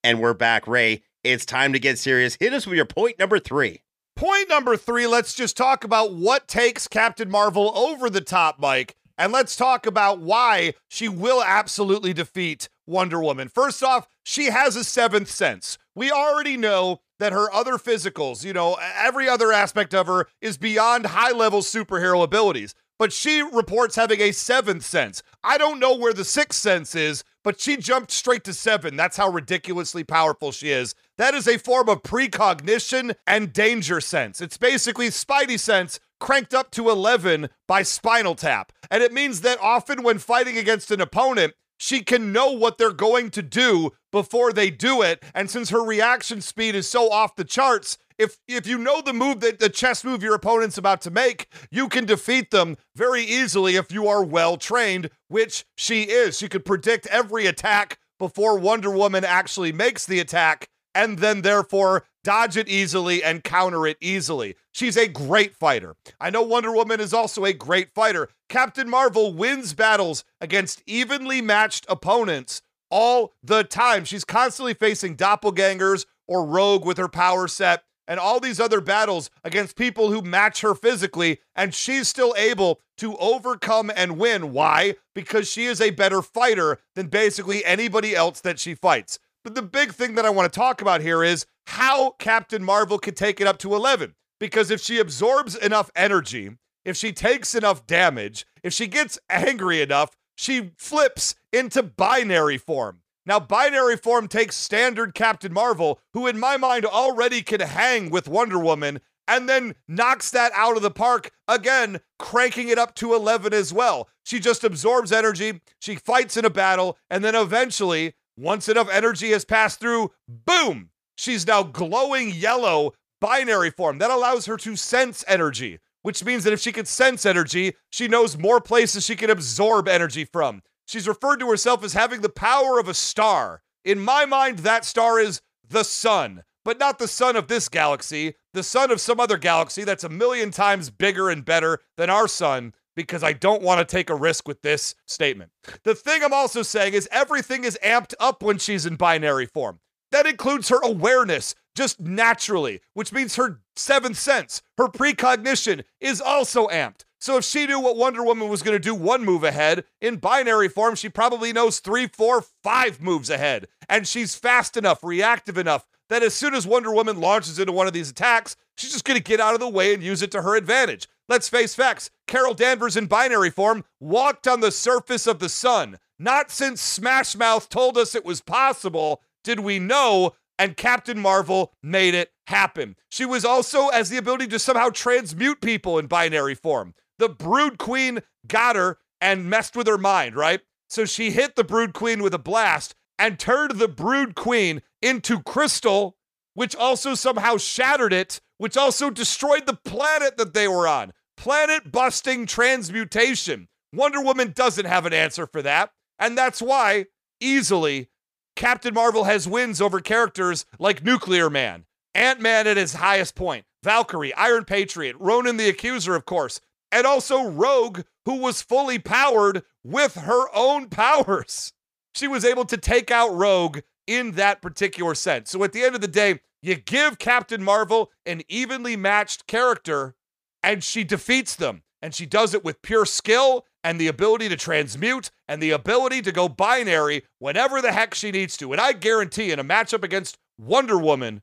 And we're back, Ray. It's time to get serious. Hit us with your point number three. Point number three, let's just talk about what takes Captain Marvel over the top, Mike. And let's talk about why she will absolutely defeat Wonder Woman. First off, she has a seventh sense. We already know that her other physicals, you know, every other aspect of her is beyond high-level superhero abilities. But she reports having a seventh sense. I don't know where the sixth sense is, but she jumped straight to seven. That's how ridiculously powerful she is. That is a form of precognition and danger sense. It's basically Spidey sense cranked up to eleven by Spinal Tap. And it means that often when fighting against an opponent, she can know what they're going to do before they do it. And since her reaction speed is so off the charts, If if you know the move that the chess move your opponent's about to make, you can defeat them very easily if you are well trained, which she is. She could predict every attack before Wonder Woman actually makes the attack, and then therefore dodge it easily and counter it easily. She's a great fighter. I know Wonder Woman is also a great fighter. Captain Marvel wins battles against evenly matched opponents all the time. She's constantly facing doppelgangers or Rogue with her power set, and all these other battles against people who match her physically, and she's still able to overcome and win. Why? Because she is a better fighter than basically anybody else that she fights. But the big thing that I want to talk about here is how Captain Marvel could take it up to eleven. Because if she absorbs enough energy, if she takes enough damage, if she gets angry enough, she flips into binary form. Now, binary form takes standard Captain Marvel, who in my mind already can hang with Wonder Woman, and then knocks that out of the park again, cranking it up to eleven as well. She just absorbs energy, she fights in a battle, and then eventually, once enough energy has passed through, boom! She's now glowing yellow binary form. That allows her to sense energy, which means that if she can sense energy, she knows more places she can absorb energy from. She's referred to herself as having the power of a star. In my mind, that star is the sun, but not the sun of this galaxy, the sun of some other galaxy that's a million times bigger and better than our sun, because I don't want to take a risk with this statement. The thing I'm also saying is everything is amped up when she's in binary form. That includes her awareness, just naturally, which means her seventh sense, her precognition, is also amped. So if she knew what Wonder Woman was going to do one move ahead, in binary form, she probably knows three, four, five moves ahead. And she's fast enough, reactive enough, that as soon as Wonder Woman launches into one of these attacks, she's just going to get out of the way and use it to her advantage. Let's face facts. Carol Danvers in binary form walked on the surface of the sun. Not since Smash Mouth told us it was possible did we know, and Captain Marvel made it happen. She was also has the ability to somehow transmute people in binary form. The Brood Queen got her and messed with her mind, right? So she hit the Brood Queen with a blast and turned the Brood Queen into crystal, which also somehow shattered it, which also destroyed the planet that they were on. Planet-busting transmutation. Wonder Woman doesn't have an answer for that, and that's why, easily, Captain Marvel has wins over characters like Nuclear Man, Ant-Man at his highest point, Valkyrie, Iron Patriot, Ronan the Accuser, of course, and also Rogue, who was fully powered with her own powers. She was able to take out Rogue in that particular sense. So at the end of the day, you give Captain Marvel an evenly matched character, and she defeats them. And she does it with pure skill and the ability to transmute and the ability to go binary whenever the heck she needs to. And I guarantee in a matchup against Wonder Woman,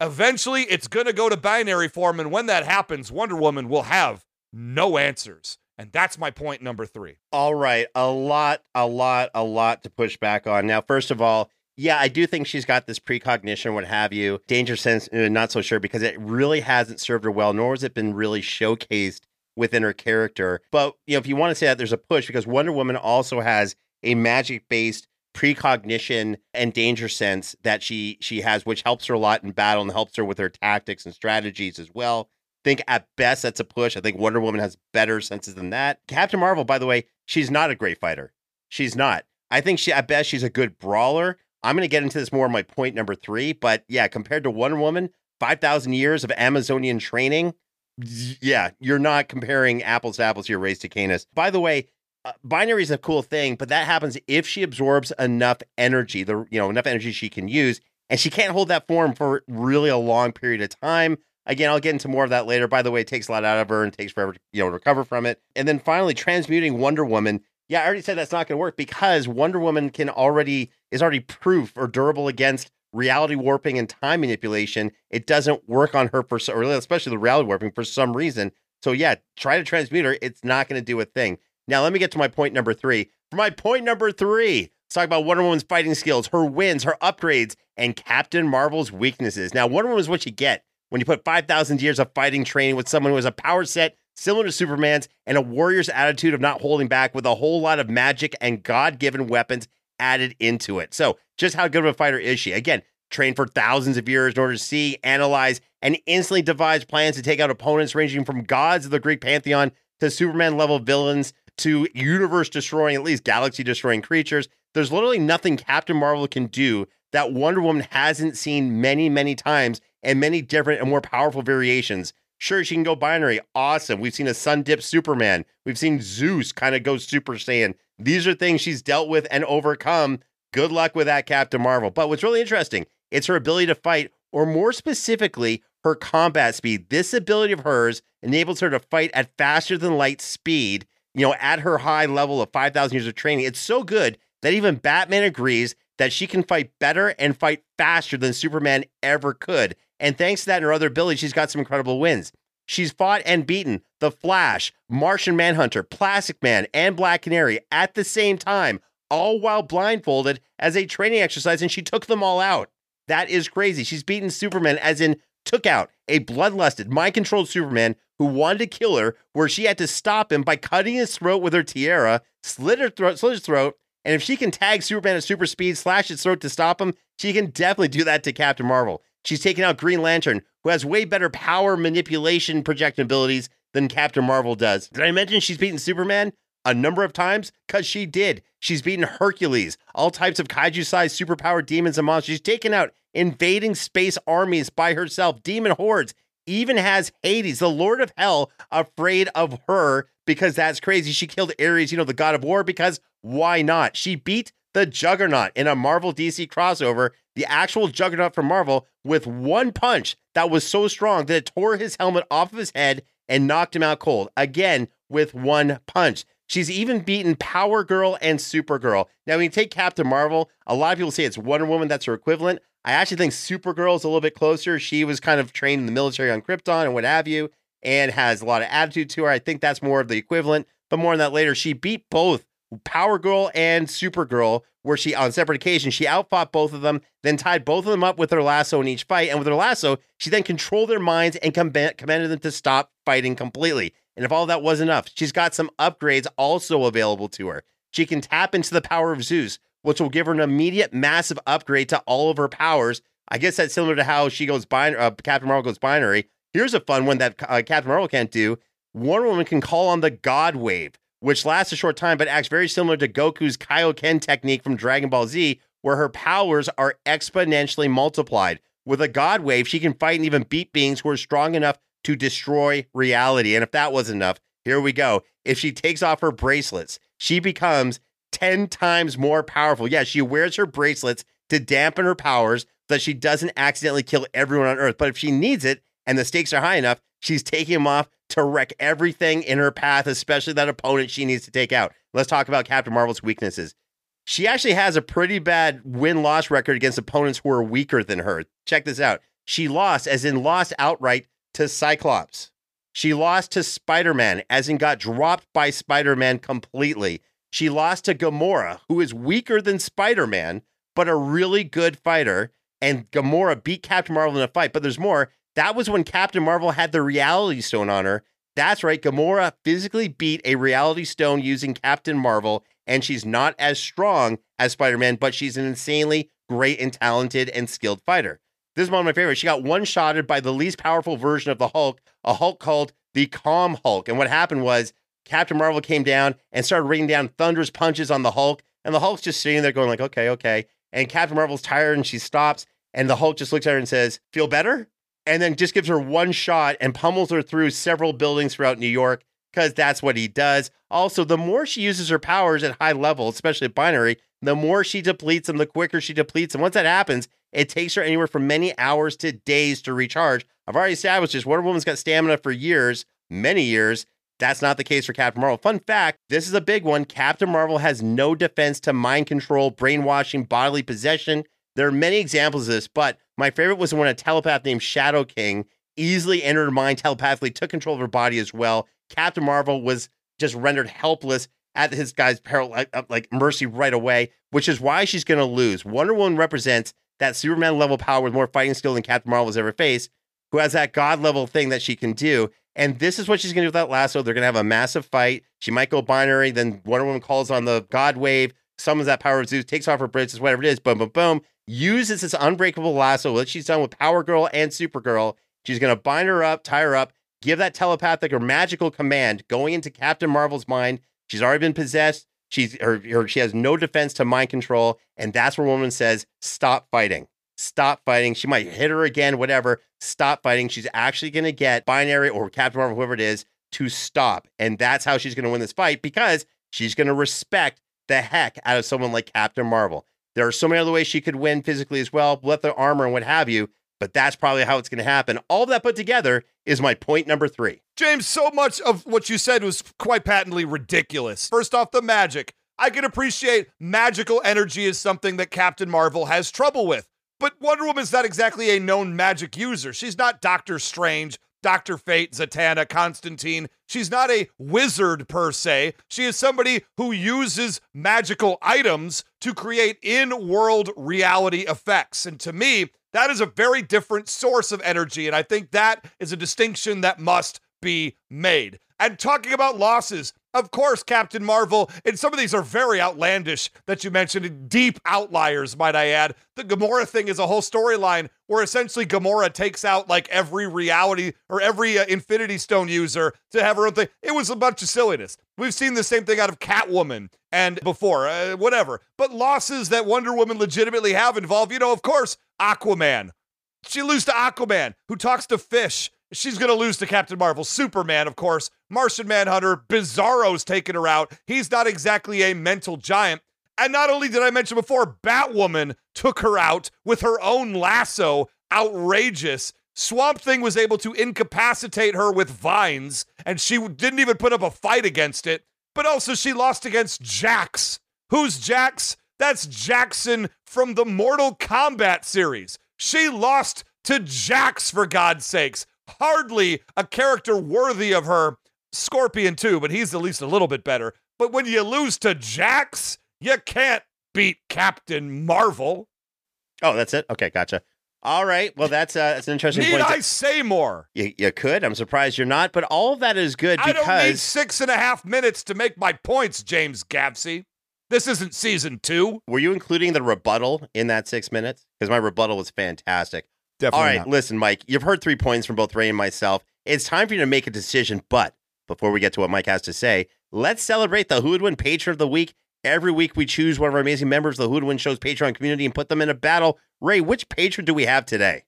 eventually it's going to go to binary form. And when that happens, Wonder Woman will have no answers. And that's my point number three. All right. A lot, a lot, a lot to push back on. Now, first of all, yeah, I do think she's got this precognition, what have you. Danger sense, not so sure, because it really hasn't served her well, nor has it been really showcased within her character. But, you know, if you want to say that, there's a push, because Wonder Woman also has a magic-based precognition and danger sense that she she has, which helps her a lot in battle and helps her with her tactics and strategies as well. I think at best that's a push. I think Wonder Woman has better senses than that. Captain Marvel, by the way, she's not a great fighter. She's not. I think she at best she's a good brawler. I'm going to get into this more in my point number three, but yeah, compared to Wonder Woman, five thousand years of Amazonian training, yeah, you're not comparing apples to apples here, Ray Stecanis. By the way, uh, binary is a cool thing, but that happens if she absorbs enough energy, the you know enough energy she can use, and she can't hold that form for really a long period of time. Again, I'll get into more of that later. By the way, it takes a lot out of her and takes forever to, you know, recover from it. And then finally, transmuting Wonder Woman. Yeah, I already said that's not going to work because Wonder Woman can already is already proof or durable against reality warping and time manipulation. It doesn't work on her, for or especially the reality warping, for some reason. So yeah, try to transmute her. It's not going to do a thing. Now, let me get to my point number three. For my point number three, let's talk about Wonder Woman's fighting skills, her wins, her upgrades, and Captain Marvel's weaknesses. Now, Wonder Woman is what you get when you put five thousand years of fighting training with someone who has a power set similar to Superman's and a warrior's attitude of not holding back, with a whole lot of magic and God-given weapons added into it. So just how good of a fighter is she? Again, trained for thousands of years in order to see, analyze, and instantly devise plans to take out opponents ranging from gods of the Greek pantheon to Superman-level villains to universe-destroying, at least galaxy-destroying creatures. There's literally nothing Captain Marvel can do that Wonder Woman hasn't seen many, many times and many different and more powerful variations. Sure, she can go binary. Awesome. We've seen a sun-dip Superman. We've seen Zeus kind of go Super Saiyan. These are things she's dealt with and overcome. Good luck with that, Captain Marvel. But what's really interesting, it's her ability to fight, or more specifically, her combat speed. This ability of hers enables her to fight at faster-than-light speed, you know, at her high level of five thousand years of training. It's so good that even Batman agrees that she can fight better and fight faster than Superman ever could. And thanks to that and her other ability, she's got some incredible wins. She's fought and beaten The Flash, Martian Manhunter, Plastic Man, and Black Canary at the same time, all while blindfolded as a training exercise, and she took them all out. That is crazy. She's beaten Superman, as in took out a bloodlusted, mind-controlled Superman who wanted to kill her, where she had to stop him by cutting his throat with her tiara, slit her throat, slit his throat, and if she can tag Superman at super speed, slash his throat to stop him, she can definitely do that to Captain Marvel. She's taking out Green Lantern, who has way better power manipulation projection abilities than Captain Marvel does. Did I mention she's beaten Superman a number of times? Because she did. She's beaten Hercules, all types of kaiju-sized superpowered demons and monsters. She's taken out invading space armies by herself, demon hordes, even has Hades, the Lord of Hell, afraid of her because that's crazy. She killed Ares, you know, the god of war, because why not? She beat the Juggernaut in a Marvel D C crossover, the actual Juggernaut from Marvel, with one punch that was so strong that it tore his helmet off of his head and knocked him out cold. Again, with one punch. She's even beaten Power Girl and Supergirl. Now, when you take Captain Marvel, a lot of people say it's Wonder Woman, that's her equivalent. I actually think Supergirl is a little bit closer. She was kind of trained in the military on Krypton and what have you, and has a lot of attitude to her. I think that's more of the equivalent, but more on that later. She beat both Power Girl and Supergirl, where she, on separate occasions, she outfought both of them, then tied both of them up with her lasso in each fight. And with her lasso, she then controlled their minds and com- commanded them to stop fighting completely. And if all that wasn't enough, she's got some upgrades also available to her. She can tap into the power of Zeus, which will give her an immediate massive upgrade to all of her powers. I guess that's similar to how she goes binary, uh, Captain Marvel goes binary. Here's a fun one that uh, Captain Marvel can't do. Wonder Woman can call on the God Wave, which lasts a short time, but acts very similar to Goku's Kaioken technique from Dragon Ball Z, where her powers are exponentially multiplied. With a God Wave, she can fight and even beat beings who are strong enough to destroy reality. And if that wasn't enough, here we go. If she takes off her bracelets, she becomes ten times more powerful. Yeah, she wears her bracelets to dampen her powers so that she doesn't accidentally kill everyone on Earth. But if she needs it and the stakes are high enough, she's taking them off to wreck everything in her path, especially that opponent she needs to take out. Let's talk about Captain Marvel's weaknesses. She actually has a pretty bad win-loss record against opponents who are weaker than her. Check this out. She lost, as in lost outright, to Cyclops. She lost to Spider-Man, as in got dropped by Spider-Man completely. She lost to Gamora, who is weaker than Spider-Man, but a really good fighter. And Gamora beat Captain Marvel in a fight, but there's more. That was when Captain Marvel had the Reality Stone on her. That's right, Gamora physically beat a Reality Stone using Captain Marvel, and she's not as strong as Spider-Man, but she's an insanely great and talented and skilled fighter. This is one of my favorites. She got one-shotted by the least powerful version of the Hulk, a Hulk called the Calm Hulk. And what happened was Captain Marvel came down and started raining down thunderous punches on the Hulk, and the Hulk's just sitting there going like, okay, okay. And Captain Marvel's tired, and she stops, and the Hulk just looks at her and says, feel better? And then just gives her one shot and pummels her through several buildings throughout New York, because that's what he does. Also, the more she uses her powers at high levels, especially at binary, the more she depletes them, the quicker she depletes them. Once that happens, it takes her anywhere from many hours to days to recharge. I've already established this. Wonder Woman's got stamina for years, many years. That's not the case for Captain Marvel. Fun fact, this is a big one. Captain Marvel has no defense to mind control, brainwashing, bodily possession. There are many examples of this, but my favorite was when a telepath named Shadow King easily entered her mind telepathically, took control of her body as well. Captain Marvel was just rendered helpless at his guy's peril, like mercy right away, which is why she's going to lose. Wonder Woman represents that Superman-level power with more fighting skill than Captain Marvel has ever faced, who has that God-level thing that she can do. And this is what she's going to do with that lasso. They're going to have a massive fight. She might go binary. Then Wonder Woman calls on the God Wave, summons that power of Zeus, takes off her bracelets, whatever it is, boom, boom, boom, uses this unbreakable lasso, which she's done with Power Girl and Supergirl. She's going to bind her up, tie her up, give that telepathic or magical command going into Captain Marvel's mind. She's already been possessed. She's her, her, she has no defense to mind control. And that's where Woman says, stop fighting. Stop fighting. She might hit her again, whatever. Stop fighting. She's actually going to get binary or Captain Marvel, whoever it is, to stop. And that's how she's going to win this fight, because she's going to respect the heck out of someone like Captain Marvel. There are so many other ways she could win physically as well, with the armor and what have you, but that's probably how it's going to happen. All that put together is my point number three. James, so much of what you said was quite patently ridiculous. First off, the magic. I can appreciate magical energy is something that Captain Marvel has trouble with, but Wonder Woman's not exactly a known magic user. She's not Doctor Strange, Doctor Fate, Zatanna, Constantine. She's not a wizard per se. She is somebody who uses magical items to create in-world reality effects. And to me, That is a very different source of energy, and I think that is a distinction that must be made. And talking about losses, of course, Captain Marvel, and some of these are very outlandish that you mentioned, deep outliers, might I add. The Gamora thing is a whole storyline where essentially Gamora takes out like every reality or every uh, Infinity Stone user to have her own thing. It was a bunch of silliness. We've seen the same thing out of Catwoman and before, uh, whatever. But losses that Wonder Woman legitimately have involved, you know, of course, Aquaman. She loses to Aquaman, who talks to fish. She's going to lose to Captain Marvel. Superman, of course. Martian Manhunter. Bizarro's taking her out. He's not exactly a mental giant. And not only did I mention before, Batwoman took her out with her own lasso. Outrageous. Swamp Thing was able to incapacitate her with vines, and she didn't even put up a fight against it. But also she lost against Jax. Who's Jax? That's Jackson from the Mortal Kombat series. She lost to Jax, for God's sakes. Hardly a character worthy of her. Scorpion too, but he's at least a little bit better. But when you lose to Jax, you can't beat Captain Marvel. Oh, that's it? Okay, gotcha. All right, well, that's, uh, that's an interesting need point. Need I say more? You, you could. I'm surprised you're not, but all of that is good because... I don't need six and a half minutes to make my points, James Gavsie. This isn't season two. Were you including the rebuttal in that six minutes? Because my rebuttal was fantastic. Definitely All right, not. Listen, Mike, you've heard three points from both Ray and myself. It's time for you to make a decision, but before we get to what Mike has to say, let's celebrate the Who Would Win Patron of the Week. Every week we choose one of our amazing members of the Who Would Win Show's Patreon community and put them in a battle. Ray, which patron do we have today?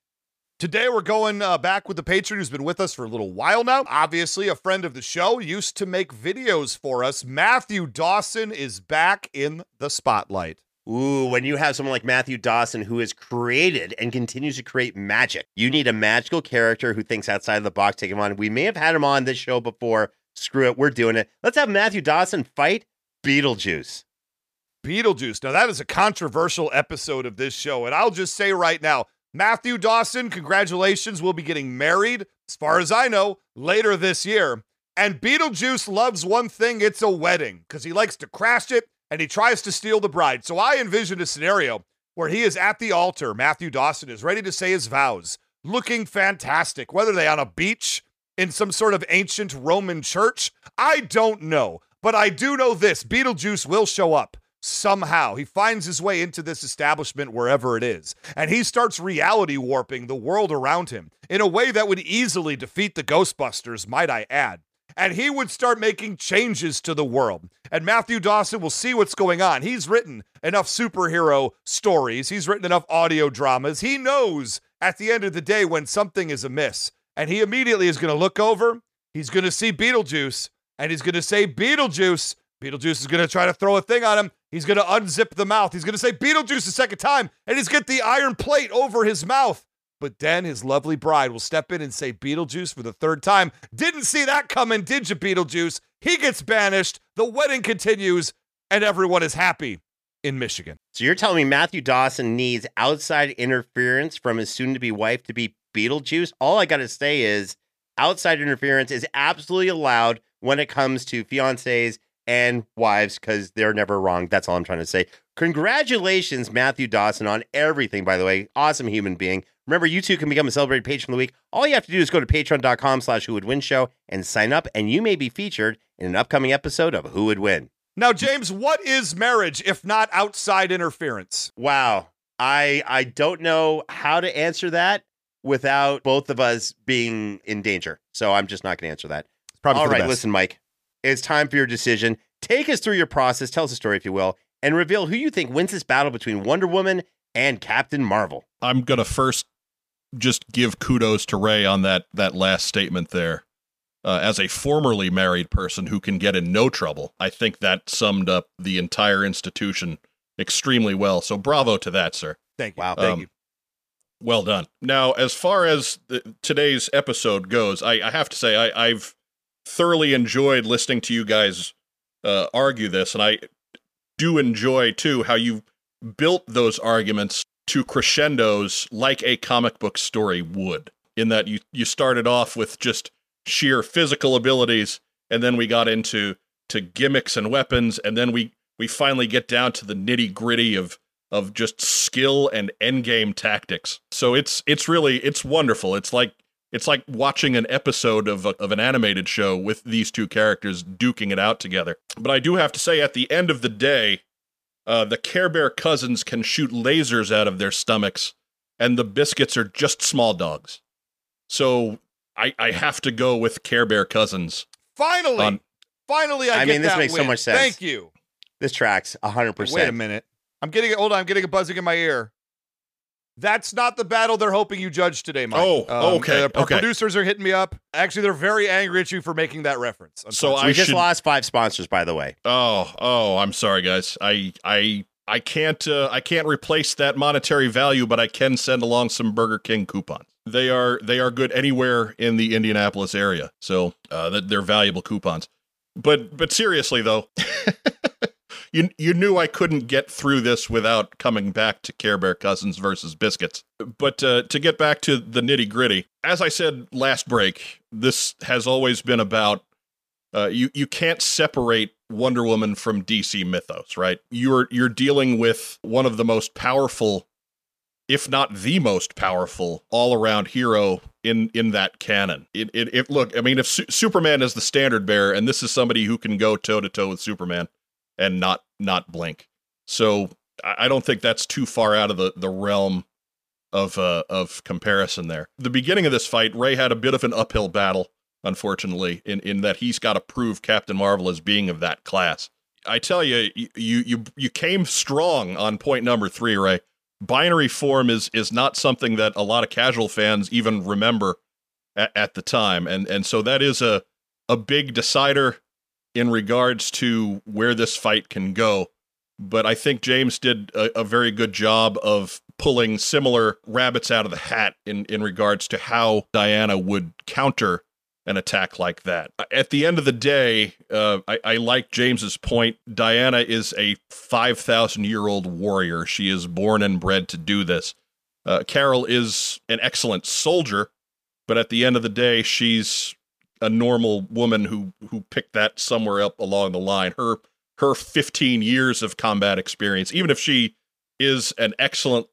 Today we're going uh, back with the patron who's been with us for a little while now. Obviously, a friend of the show, used to make videos for us. Matthew Dawson is back in the spotlight. Ooh, when you have someone like Matthew Dawson who has created and continues to create magic, you need a magical character who thinks outside of the box. Take him on. We may have had him on this show before. Screw it. We're doing it. Let's have Matthew Dawson fight Beetlejuice. Beetlejuice. Now, that is a controversial episode of this show. And I'll just say right now, Matthew Dawson, congratulations. We'll be getting married, as far as I know, later this year. And Beetlejuice loves one thing. It's a wedding, because he likes to crash it. And he tries to steal the bride. So I envision a scenario where he is at the altar. Matthew Dawson is ready to say his vows, looking fantastic, whether they on a beach, in some sort of ancient Roman church. I don't know, but I do know this. Beetlejuice will show up somehow. He finds his way into this establishment, wherever it is, and he starts reality warping the world around him in a way that would easily defeat the Ghostbusters, might I add. And he would start making changes to the world. And Matthew Dawson will see what's going on. He's written enough superhero stories. He's written enough audio dramas. He knows at the end of the day when something is amiss. And he immediately is going to look over. He's going to see Beetlejuice. And he's going to say, Beetlejuice. Beetlejuice is going to try to throw a thing on him. He's going to unzip the mouth. He's going to say Beetlejuice a second time. And he's going to get the iron plate over his mouth. But then his lovely bride will step in and say Beetlejuice for the third time. Didn't see that coming, did you, Beetlejuice? He gets banished, the wedding continues, and everyone is happy in Michigan. So you're telling me Matthew Dawson needs outside interference from his soon-to-be wife to be Beetlejuice? All I got to say is outside interference is absolutely allowed when it comes to fiancés and wives because they're never wrong. That's all I'm trying to say. Congratulations, Matthew Dawson, on everything, by the way. Awesome human being. Remember, you too can become a celebrated patron of the week. All you have to do is go to patreon.com slash Who Would Win Show and sign up, and you may be featured in an upcoming episode of Who Would Win. Now, James, what is marriage if not outside interference? Wow. I I don't know how to answer that without both of us being in danger. So I'm just not going to answer that. Probably all right, listen, Mike, it's time for your decision. Take us through your process. Tell us a story, if you will, and reveal who you think wins this battle between Wonder Woman and Captain Marvel. I'm going to first just give kudos to Ray on that that last statement there. Uh, as a formerly married person who can get in no trouble, I think that summed up the entire institution extremely well. So bravo to that, sir. Thank you. Wow, um, thank you. Well done. Now, as far as the, today's episode goes, I, I have to say I, I've thoroughly enjoyed listening to you guys uh, argue this, and I do enjoy, too, how you've built those arguments to crescendos like a comic book story would, in that you, you started off with just sheer physical abilities, and then we got into to gimmicks and weapons, and then we, we finally get down to the nitty-gritty of of just skill and endgame tactics. So it's it's really it's wonderful. It's like it's like watching an episode of a, of an animated show with these two characters duking it out together. But I do have to say, at the end of the day, uh, the Care Bear cousins can shoot lasers out of their stomachs, and the biscuits are just small dogs. So I, I have to go with Care Bear cousins. Finally, um, finally, I, I get mean, this that makes win. so much sense. Thank you. This tracks one hundred percent. Wait a minute. I'm getting it. Hold on. I'm getting a buzzing in my ear. That's not the battle they're hoping you judge today, Mike. Oh, um, okay. Uh, our okay. producers are hitting me up. Actually, they're very angry at you for making that reference. So I we should... just lost five sponsors, by the way. Oh, oh, I'm sorry, guys. I, I, I can't, uh, I can't replace that monetary value, but I can send along some Burger King coupons. They are, they are good anywhere in the Indianapolis area. So uh, they're valuable coupons. But, but seriously though. You you knew I couldn't get through this without coming back to Care Bear Cousins versus Biscuits. But uh, to get back to the nitty gritty, as I said last break, this has always been about, uh, you, you can't separate Wonder Woman from D C mythos, right? You're, you're dealing with one of the most powerful, if not the most powerful, all-around hero in, in that canon. It, it, it, look, I mean, if Su- Superman is the standard bearer, and this is somebody who can go toe-to-toe with Superman, and not not blink. So I don't think that's too far out of the, the realm of uh, of comparison there. The beginning of this fight, Ray had a bit of an uphill battle, unfortunately, in, in that he's got to prove Captain Marvel as being of that class. I tell you, you you you came strong on point number three, Ray. Binary form is is not something that a lot of casual fans even remember at, at the time, and and so that is a a big decider in regards to where this fight can go. But I think James did a, a very good job of pulling similar rabbits out of the hat in, in regards to how Diana would counter an attack like that. At the end of the day, uh, I, I like James's point. Diana is a five thousand year old warrior. She is born and bred to do this. Uh, Carol is an excellent soldier, but at the end of the day, she's a normal woman who, who picked that somewhere up along the line. Her, her fifteen years of combat experience, even if she is an excellent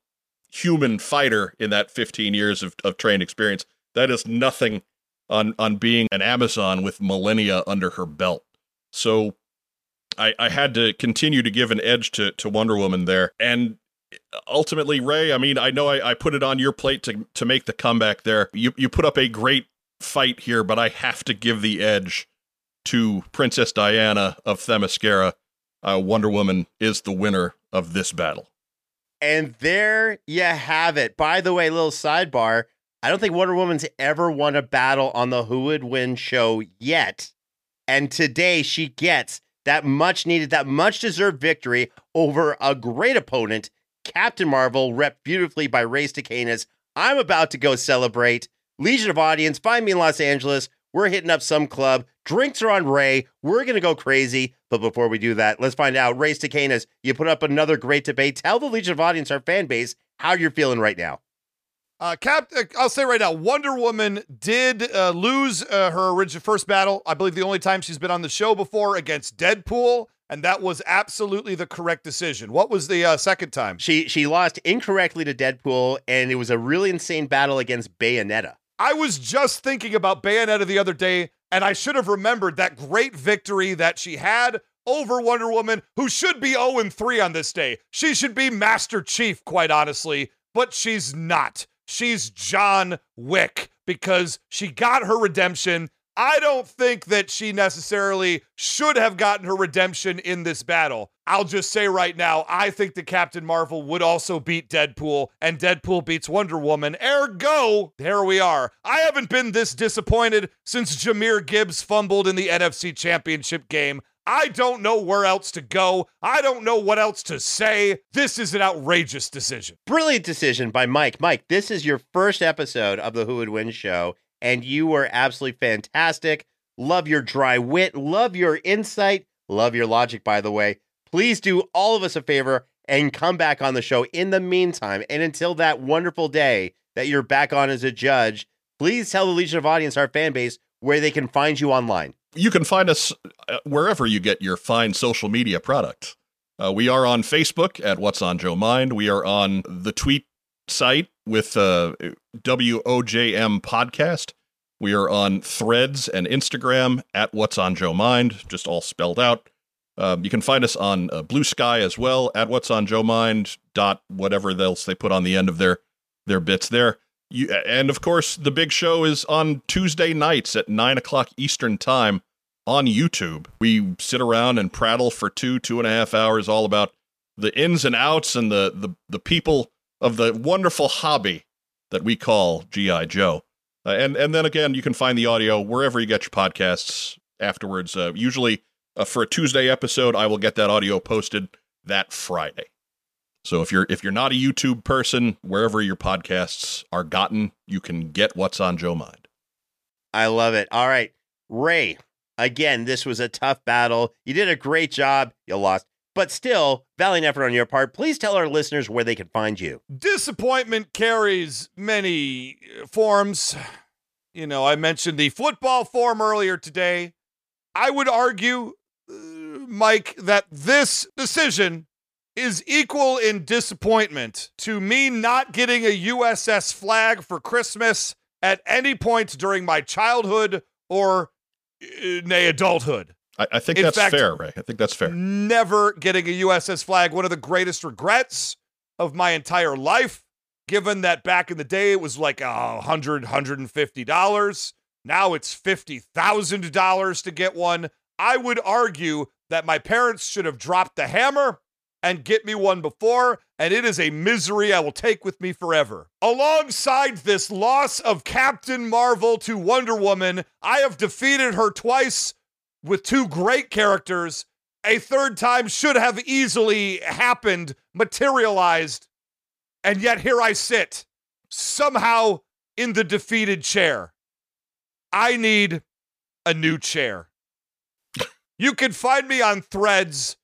human fighter in that fifteen years of, of trained experience, that is nothing on, on being an Amazon with millennia under her belt. So I, I had to continue to give an edge to, to Wonder Woman there. And ultimately, Ray, I mean, I know I, I put it on your plate to, to make the comeback there. You, you put up a great fight here, but I have to give the edge to Princess Diana of Themyscira. Uh, Wonder Woman is the winner of this battle. And there you have it. By the way, little sidebar, I don't think Wonder Woman's ever won a battle on the Who Would Win show yet. And today she gets that much needed, that much deserved victory over a great opponent, Captain Marvel, repped beautifully by Ray Stecanis. I'm about to go celebrate. Legion of audience, find me in Los Angeles. We're hitting up some club. Drinks are on Ray. We're going to go crazy. But before we do that, let's find out. Ray Stecanis, you put up another great debate. Tell the Legion of audience, our fan base, how you're feeling right now. Uh, Cap, I'll say right now, Wonder Woman did uh, lose uh, her original first battle. I believe the only time she's been on the show before, against Deadpool. And that was absolutely the correct decision. What was the uh, second time? She, she lost incorrectly to Deadpool, and it was a really insane battle against Bayonetta. I was just thinking about Bayonetta the other day, and I should have remembered that great victory that she had over Wonder Woman, who should be oh and three on this day. She should be Master Chief, quite honestly, but she's not. She's John Wick, because she got her redemption. I don't think that she necessarily should have gotten her redemption in this battle. I'll just say right now, I think that Captain Marvel would also beat Deadpool, and Deadpool beats Wonder Woman. Ergo, there we are. I haven't been this disappointed since Jameer Gibbs fumbled in the N F C Championship game. I don't know where else to go. I don't know what else to say. This is an outrageous decision. Brilliant decision by Mike. Mike, this is your first episode of the Who Would Win show, and you were absolutely fantastic. Love your dry wit. Love your insight. Love your logic, by the way. Please do all of us a favor and come back on the show in the meantime. And until that wonderful day that you're back on as a judge, please tell the Legion of Audience, our fan base, where they can find you online. You can find us wherever you get your fine social media product. Uh, we are on Facebook at What's on Joe Mind. We are on the tweet site with uh, W O J M Podcast. We are on Threads and Instagram at What's on Joe Mind, just all spelled out. Um, you can find us on uh, Blue Sky as well at What's on Joe Mind dot whatever else they put on the end of their their bits there. You, and of course, the big show is on Tuesday nights at nine o'clock Eastern time on YouTube. We sit around and prattle for two, two and a half hours all about the ins and outs and the the, the people of the wonderful hobby that we call G I. Joe. Uh, and, and then again, you can find the audio wherever you get your podcasts afterwards. Uh, usually uh, for a Tuesday episode, I will get that audio posted that Friday. So if you're if you're not a YouTube person, wherever your podcasts are gotten, you can get What's on Joe Mind. I love it. All right, Ray, again, this was a tough battle. You did a great job. You lost. But still, valiant effort on your part. Please tell our listeners where they can find you. Disappointment carries many forms. You know, I mentioned the football form earlier today. I would argue, uh, Mike, that this decision is equal in disappointment to me not getting a U S S flag for Christmas at any point during my childhood or, uh, nay, adulthood. I think that's fair, Ray. I think that's fair. Never getting a U S S flag, one of the greatest regrets of my entire life, given that back in the day it was like one hundred dollars, one hundred fifty dollars. Now it's fifty thousand dollars to get one. I would argue that my parents should have dropped the hammer and get me one before, and it is a misery I will take with me forever. Alongside this loss of Captain Marvel to Wonder Woman, I have defeated her twice with two great characters. A third time should have easily happened, materialized, and yet here I sit, somehow in the defeated chair. I need a new chair. You can find me on Threads,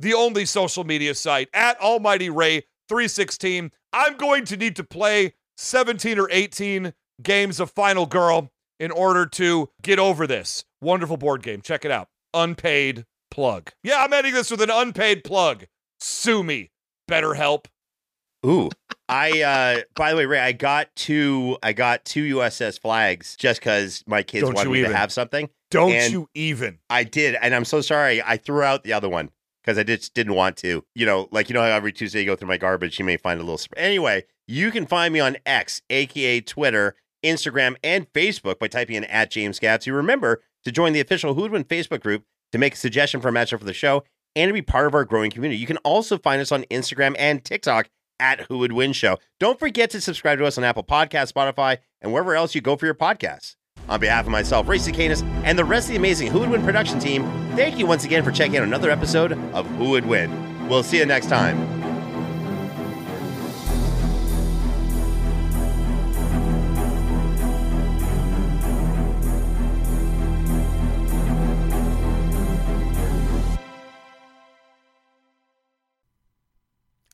the only social media site, at Almighty Ray three sixteen. I'm going to need to play seventeen or eighteen games of Final Girl in order to get over this. Wonderful board game. Check it out. Unpaid plug. Yeah, I'm ending this with an unpaid plug. Sue me, BetterHelp. Ooh. I, uh, by the way, Ray, I got two, I got two U S S flags just because my kids Don't wanted me even. to have something. Don't and you even. I did, and I'm so sorry. I threw out the other one because I just didn't want to. You know, like, you know how every Tuesday you go through my garbage, you may find a little... Sp- anyway, you can find me on X, a k a. Twitter, Instagram, and Facebook by typing in at James Gavsie. Remember to join the official Who Would Win Facebook group to make a suggestion for a matchup for the show and to be part of our growing community. You can also find us on Instagram and TikTok at Who Would Win Show. Don't forget to subscribe to us on Apple Podcasts, Spotify, and wherever else you go for your podcasts. On behalf of myself, Ray Stecanis, and the rest of the amazing Who Would Win production team, thank you once again for checking out another episode of Who Would Win. We'll see you next time.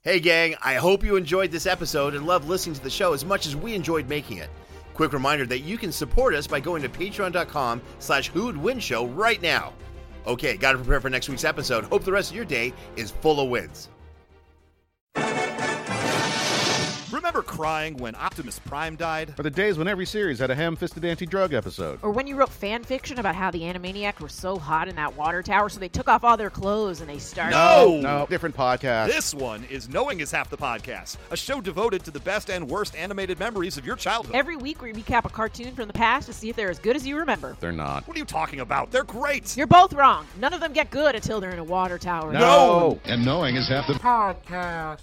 Hey gang, I hope you enjoyed this episode and loved listening to the show as much as we enjoyed making it. Quick reminder that you can support us by going to patreon.com slash Who Would Win Show right now. Okay, gotta prepare for next week's episode. Hope the rest of your day is full of wins. Remember crying when Optimus Prime died? Or the days when every series had a ham-fisted anti-drug episode? Or when you wrote fan fiction about how the Animaniacs were so hot in that water tower so they took off all their clothes and they started... No! No, different podcast. This one is Knowing Is Half the Podcast, a show devoted to the best and worst animated memories of your childhood. Every week we recap a cartoon from the past to see if they're as good as you remember. They're not. What are you talking about? They're great! You're both wrong. None of them get good until they're in a water tower. No! No. And Knowing Is Half the Podcast.